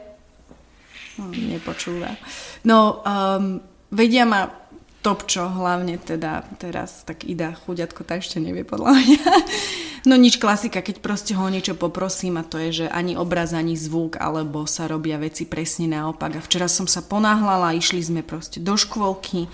No, nepočúva. No, um, vedia ma Topčo, hlavne teda teraz, tak Ida, chuďatko, tá ešte nevie podľa mňa. No nič klasika, keď proste ho niečo poprosím a to je, že ani obraz, ani zvuk, alebo sa robia veci presne naopak. A včera som sa ponáhlala, išli sme proste do škôlky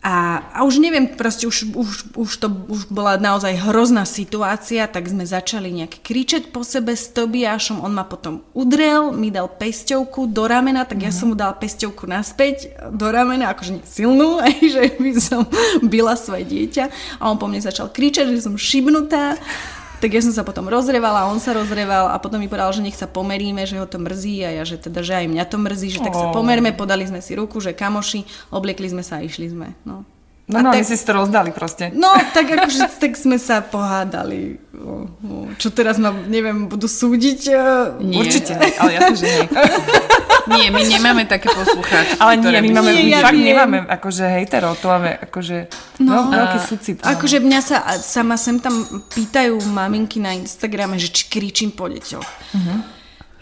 a, a už neviem, proste už, už, už to už bola naozaj hrozná situácia, tak sme začali nejak kričať po sebe s Tobiášom, on ma potom udrel, mi dal pesťovku do ramena, tak ja som mu dala pesťovku naspäť do ramena, akože silnú, aj že by som byla svoje dieťa a on po mne začal kričať, že som šibnutá, tak ja som sa potom rozrevala, on sa rozreval a potom mi povedal, že nech sa pomeríme, že ho to mrzí a ja, že teda, že aj mňa to mrzí, že tak sa pomerme, podali sme si ruku, že kamoši, obliekli sme sa a išli sme. No, no, no tak, my si to rozdali proste. No, tak akože tak sme sa pohádali. Čo teraz ma, neviem, budú súdiť? Nie, určite, ale ja to, že nie. Nie, my nemáme také poslucháčky. Ale nie, my máme, my fakt nemáme akože hejterov, to máme akože no, veľký súcit. Akože mňa sa sama sem tam pýtajú maminky na Instagrame, že či kričím po deťoch. Uh-huh.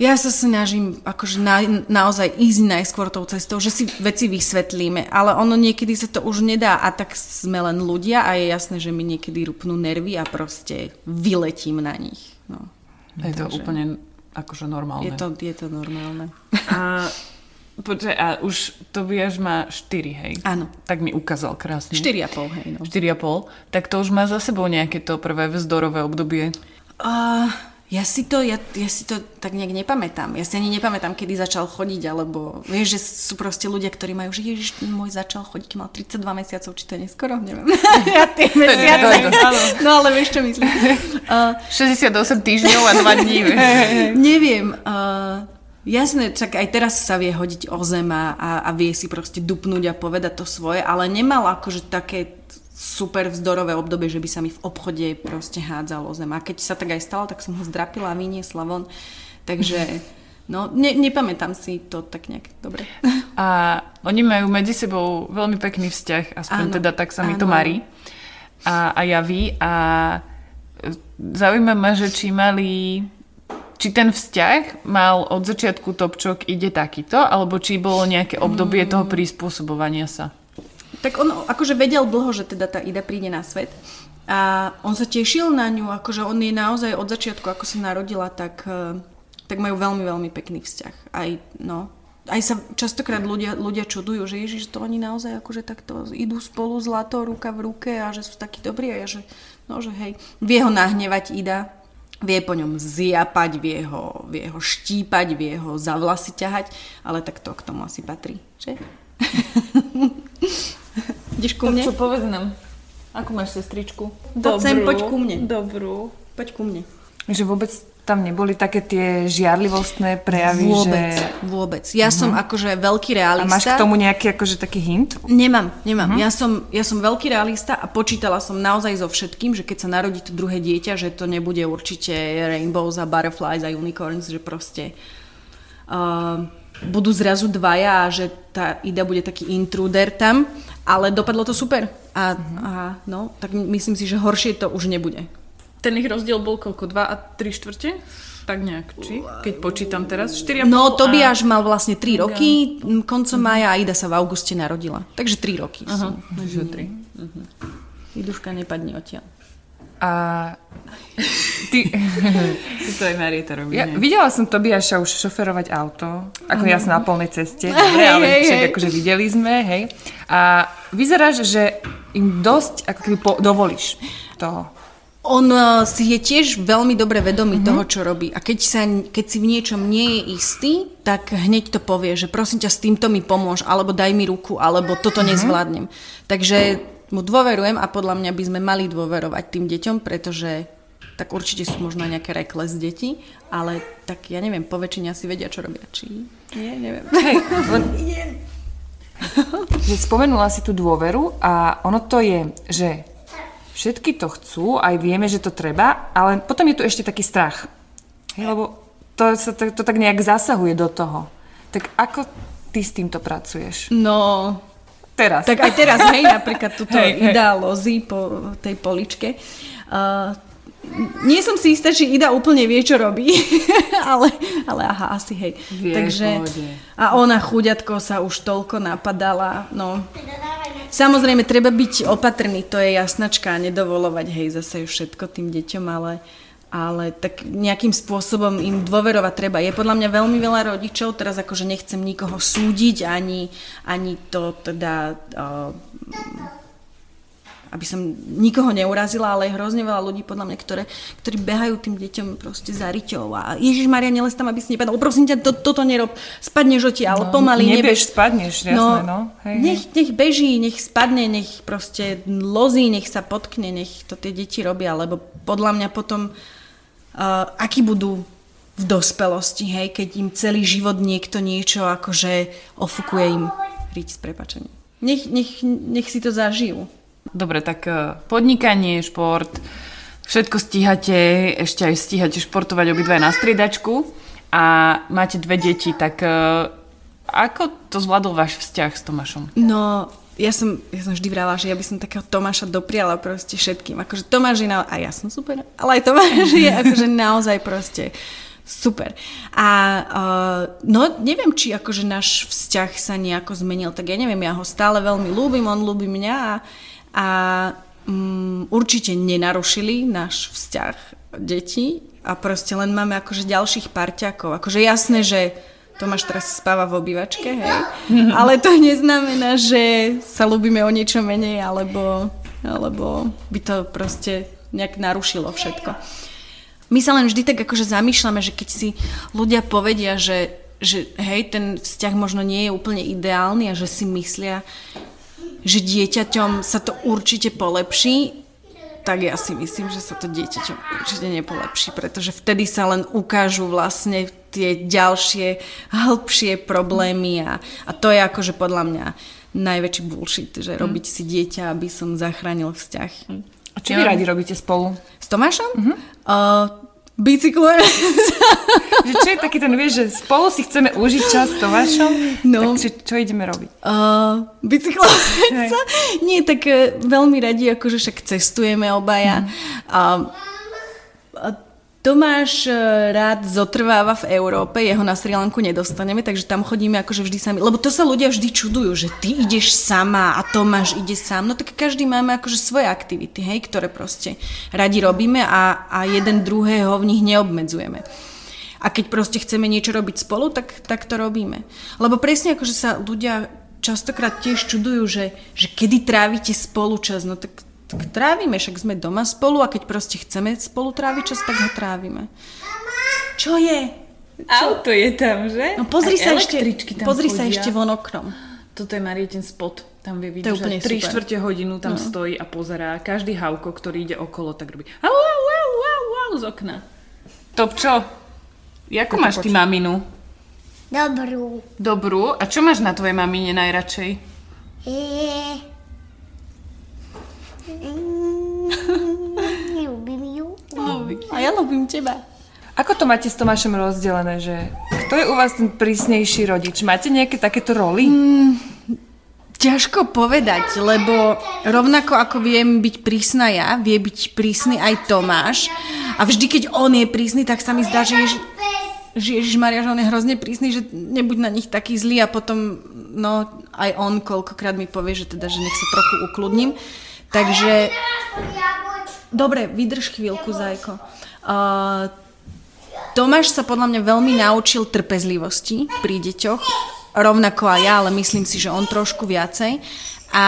Ja sa snažím akože na, naozaj ísť najskôr tou cestou, že si veci vysvetlíme, ale ono niekedy sa to už nedá a tak sme len ľudia a je jasné, že mi niekedy rupnú nervy a proste vyletím na nich. No. Je to takže úplne... akože normálne. Je to, je to normálne. A, počkaj, a už Tobiáš má štyri, hej? Áno. Tak mi ukázal krásne. štyri a pol, hej. No. štyri a pol. Tak to už má za sebou nejaké to prvé vzdorové obdobie? Uh, ja, si to, ja, ja si to tak nejak nepamätám. Ja si ani nepamätám, kedy začal chodiť, alebo vieš, že sú proste ľudia, ktorí majú, že ježiš, môj začal chodiť, mal tridsaťdva mesiacov, či to je neskoro? Neviem. Ja tie mesiace. No ale vieš, čo myslím. Uh, šesťdesiatosem týždňov a dva dní. Neviem, uh, Jasné, čak aj teraz sa vie hodiť o zem a, a vie si proste dupnúť a povedať to svoje, ale nemala akože také super vzdorové obdobie, že by sa mi v obchode proste hádzalo o zem. A keď sa tak aj stalo, tak som ho zdrapila a vyniesla von. Takže no, ne, nepamätám si to tak nejak dobre. A oni majú medzi sebou veľmi pekný vzťah, aspoň áno, teda tak sa mi áno. to marí. A, a javí a zaujíma ma, že či mali... Či ten vzťah mal od začiatku Topčok ide takýto, alebo či bolo nejaké obdobie toho prispôsobovania sa? Tak on akože vedel dlho, že teda tá Ida príde na svet a on sa tešil na ňu, akože on je naozaj od začiatku, ako sa narodila, tak, tak majú veľmi, veľmi pekný vzťah. Aj, no, aj sa častokrát ľudia, ľudia čudujú, že Ježiš, to oni naozaj akože takto idú spolu zlato, ruka v ruke a že sú takí dobrí a ja, že, no, že hej, vie ho nahnevať Ida. Vie po ňom zjapať, vie ho, vie ho štípať, vie ho za vlasy ťahať, ale tak to k tomu asi patrí, že? Ideš ku mne? Tak čo, povedz nám. Ako máš sestričku? Dobrú. Poď sem, poď ku mne. Dobrú. Poď ku mne. Že vôbec tam neboli také tie žiarlivostné prejavy, vôbec, že... Vôbec, vôbec. Ja uh-huh. som akože veľký realista. A máš k tomu nejaký akože taký hint? Nemám, nemám. Uh-huh. Ja som, ja som veľký realista a počítala som naozaj so všetkým, že keď sa narodí to druhé dieťa, že to nebude určite rainbows a butterflies a unicorns, že proste uh, budú zrazu dvaja a že tá Ida bude taký intruder tam, ale dopadlo to super. A, uh-huh. a no, tak myslím si, že horšie to už nebude. Ten ich rozdiel bol koľko? dva a tri štvrte? Tak nejak, či? Keď počítam teraz. štyri a pol No, Tobiáš a... mal vlastne tri roky, koncom mája a Ida sa v auguste narodila. Takže tri roky Aha, sú. Takže tri. Mhm. Iduška, nepadni odtiaľ. A ty... ty to aj Marieta robí. Ja, videla som Tobiáša už šoferovať auto. Ako ja som na polnej ceste. Dobre, ale hej, však hej. akože videli sme, hej. A vyzeráš, že im dosť ako po, dovolíš toho. On si je tiež veľmi dobre vedomý mm-hmm. toho, čo robí. A keď, sa, keď si v niečom nie je istý, tak hneď to povie, že prosím ťa, s týmto mi pomôž, alebo daj mi ruku, alebo toto mm-hmm. nezvládnem. Takže mu dôverujem a podľa mňa by sme mali dôverovať tým deťom, pretože tak určite sú možno nejaké rekles deti, ale tak ja neviem, po väčšine asi vedia, čo robia. Či? Nie, neviem. Spomenula si tú dôveru a ono to je, že všetky to chcú, aj vieme, že to treba, ale potom je tu ešte taký strach. Hej, lebo to, sa, to, to tak nejak zasahuje do toho. Tak ako ty s týmto pracuješ? No, teraz. Tak aj teraz, hej, napríklad tuto hej, Ida hej. lozí po tej poličke. Uh, nie som si istá, či Ida úplne vie, čo robí, ale, ale aha, asi hej. Vie, takže, a ona chuďatko sa už toľko napadala, no... Samozrejme, treba byť opatrný, to je jasnačka a nedovolovať, hej, zase všetko tým deťom, ale, ale tak nejakým spôsobom im dôverovať treba. Je podľa mňa veľmi veľa rodičov, teraz akože nechcem nikoho súdiť, ani, ani to teda, uh, aby som nikoho neurazila, ale je hrozne veľa ľudí podľa mňa, ktoré, ktorí behajú tým deťom proste za riťou a Ježišmaria, neles tam, aby si nepadal, prosím ťa, to, toto nerob, spadneš odtiaľ, ale no, pomaly nebež. Nebež, spadneš, jasné, no. no. Hej, nech, nech beží, nech spadne, nech proste lozí, nech sa potkne, nech to tie deti robia, lebo podľa mňa potom, uh, akí budú v dospelosti, hej, keď im celý život niekto niečo akože ofukuje im riť s prepáčením. Nech, nech, nech si to zažijú. Dobre, tak podnikanie, šport, všetko stíhate, ešte aj stíhate športovať obidva na striedačku a máte dve deti, tak ako to zvládol váš vzťah s Tomášom? No, ja som, ja som vždy vrala, že ja by som takého Tomáša dopriala proste všetkým. Akože Tomáš je naozaj, a ja som super, ale aj Tomáš je akože naozaj proste super. A uh, no neviem, či akože náš vzťah sa nejako zmenil, tak ja neviem, ja ho stále veľmi ľúbim, on ľúbi mňa a A um, určite nenarušili náš vzťah detí a proste len máme akože ďalších parťakov. Akože jasné, že Tomáš teraz spáva v obývačke, hej? Ale to neznamená, že sa ľúbime o niečo menej, alebo, alebo by to proste nejak narušilo všetko. My sa len vždy tak akože zamýšľame, že keď si ľudia povedia, že, že hej, ten vzťah možno nie je úplne ideálny a že si myslia, že dieťaťom sa to určite polepší, tak ja si myslím, že sa to dieťaťom určite nepolepší, pretože vtedy sa len ukážu vlastne tie ďalšie hĺbšie problémy a, a to je akože podľa mňa najväčší bullshit, že robiť si dieťa, aby som zachránil vzťah. A čo vy radi robíte spolu? S Tomášom? Uh-huh. Uh, Bicyklujem. Čo je taký ten, vieš, že spolu si chceme užiť čas s Tomášom, no. Tak čo, čo ideme robiť? Uh, Bicyklujem sa? Nie, tak veľmi radi, akože však cestujeme obaja. Uh-huh. Uh, Tomáš rád zotrváva v Európe, jeho na Sri Lanku nedostaneme, takže tam chodíme akože vždy sami, lebo to sa ľudia vždy čudujú, že ty ideš sama a Tomáš ide sám, no tak každý máme akože svoje aktivity, hej, ktoré proste radi robíme a, a jeden druhého v nich neobmedzujeme. A keď proste chceme niečo robiť spolu, tak, tak to robíme. Lebo presne akože sa ľudia častokrát tiež čudujú, že, že kedy trávite spolu čas, no tak Tak trávime, však sme doma spolu a keď proste chceme spolu tráviť čas, tak ho trávime. Čo je? Čo? Auto je tam, že? No pozri sa ešte, pozri sa ešte von oknom. Toto je Marietin spot. Tam vie vidieť, že tri štvrte hodinu tam no. stojí a pozerá. Každý hauko, ktorý ide okolo, tak robí au, au, au, au, au z okna. Topčo, jakú to máš ty maminu? Dobrú. Dobrú? A čo máš na tvojej mamine najradšej? Je... Ľubím ju. A ja ľubím teba. Ako to máte s Tomášom rozdelené, že kto je u vás ten prísnejší rodič? Máte nejaké takéto roly? Mm, ťažko povedať, lebo rovnako ako viem byť prísna ja, vie byť prísny aj Tomáš. A vždy, keď on je prísny, tak sa mi zdá, že je... že Ježišmaria, že on je hrozne prísny, že nebuď na nich taký zlý a potom no, aj on koľkokrát mi povie, že teda, že nech sa trochu ukludním. Takže... Dobre, vydrž chvíľku, zajko. Uh, Tomáš sa podľa mňa veľmi naučil trpezlivosti pri deťoch, rovnako aj ja, ale myslím si, že on trošku viacej. A...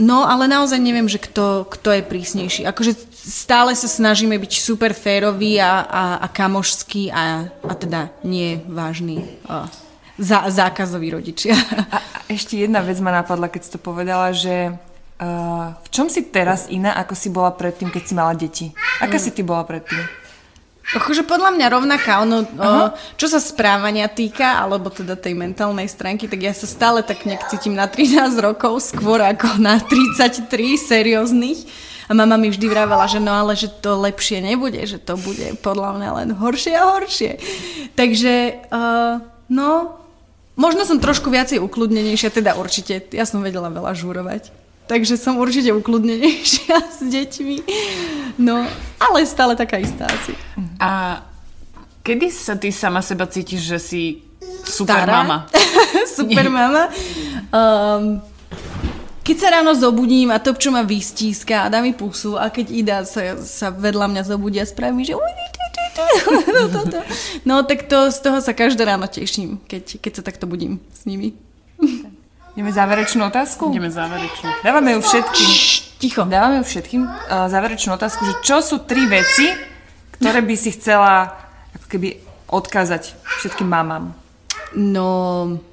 No, ale naozaj neviem, že kto, kto je prísnejší. Akože stále sa snažíme byť super féroví a, a, a kamošskí a, a teda nie vážni uh, zá, zákazoví rodičia. A, a ešte jedna vec ma napadla, keď si to povedala, že uh, v čom si teraz iná, ako si bola predtým, keď si mala deti? Aká mm. si ty bola predtým? Akože podľa mňa rovnaká, ono, uh-huh. čo sa správania týka, alebo teda tej mentálnej stránky, tak ja sa stále tak nejak cítim na trinásť rokov, skôr ako na tridsaťtri serióznych. A mama mi vždy vravala, že no ale že to lepšie nebude, že to bude podľa mňa len horšie a horšie. Takže uh, no, možno som trošku viacej ukludnenejšia, teda určite, ja som vedela veľa žúrovať. Takže som určite ukludnenejšia s deťmi. No, ale stále taká istá asi. A kedy sa ty sama seba cítiš, že si super stará mama? Super mama? Um, keď sa ráno zobudím a to, čo ma vystíska a dá mi pusu a keď Ida sa, sa vedľa mňa zobudí a spraví mi, že no tak to, z toho sa každé ráno teším, keď, keď sa takto budím s nimi. Ideme záverečnú otázku? Ideme záverečnú. Dávame ju všetkým. Ticho. Dávame ju všetkým uh, záverečnú otázku, že čo sú tri veci, ktoré by si chcela ako keby odkázať všetkým mamám? No,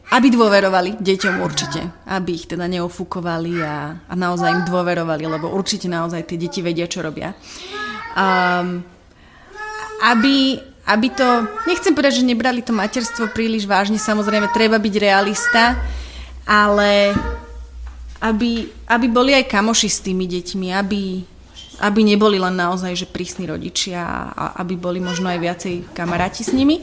aby dôverovali deťom určite. Aby ich teda neofúkovali a, a naozaj im dôverovali, lebo určite naozaj tie deti vedia, čo robia. Um, aby... Aby to... Nechcem povedať, že nebrali to materstvo príliš vážne. Samozrejme, treba byť realista. Ale aby, aby boli aj kamoši s tými deťmi, aby, aby neboli len naozaj že prísni rodičia a aby boli možno aj viacej kamaráti s nimi.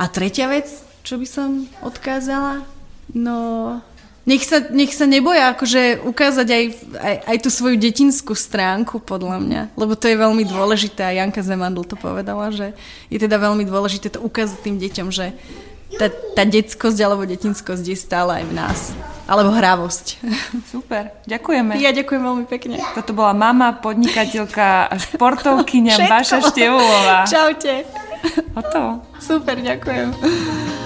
A tretia vec, čo by som odkázala, no nech sa, nech sa neboja akože ukázať aj, aj, aj tú svoju detinskú stránku podľa mňa, lebo to je veľmi dôležité a Janka Zemandl to povedala, že je teda veľmi dôležité to ukázať tým deťom, že Tá, tá detskosť alebo detinskosť je stále aj v nás. Alebo hravosť. Super, ďakujeme. Ja ďakujem veľmi pekne. Toto bola mama, podnikateľka a športovkyňa Baša Števuľová. Čaute. Hotovo. Super, ďakujem.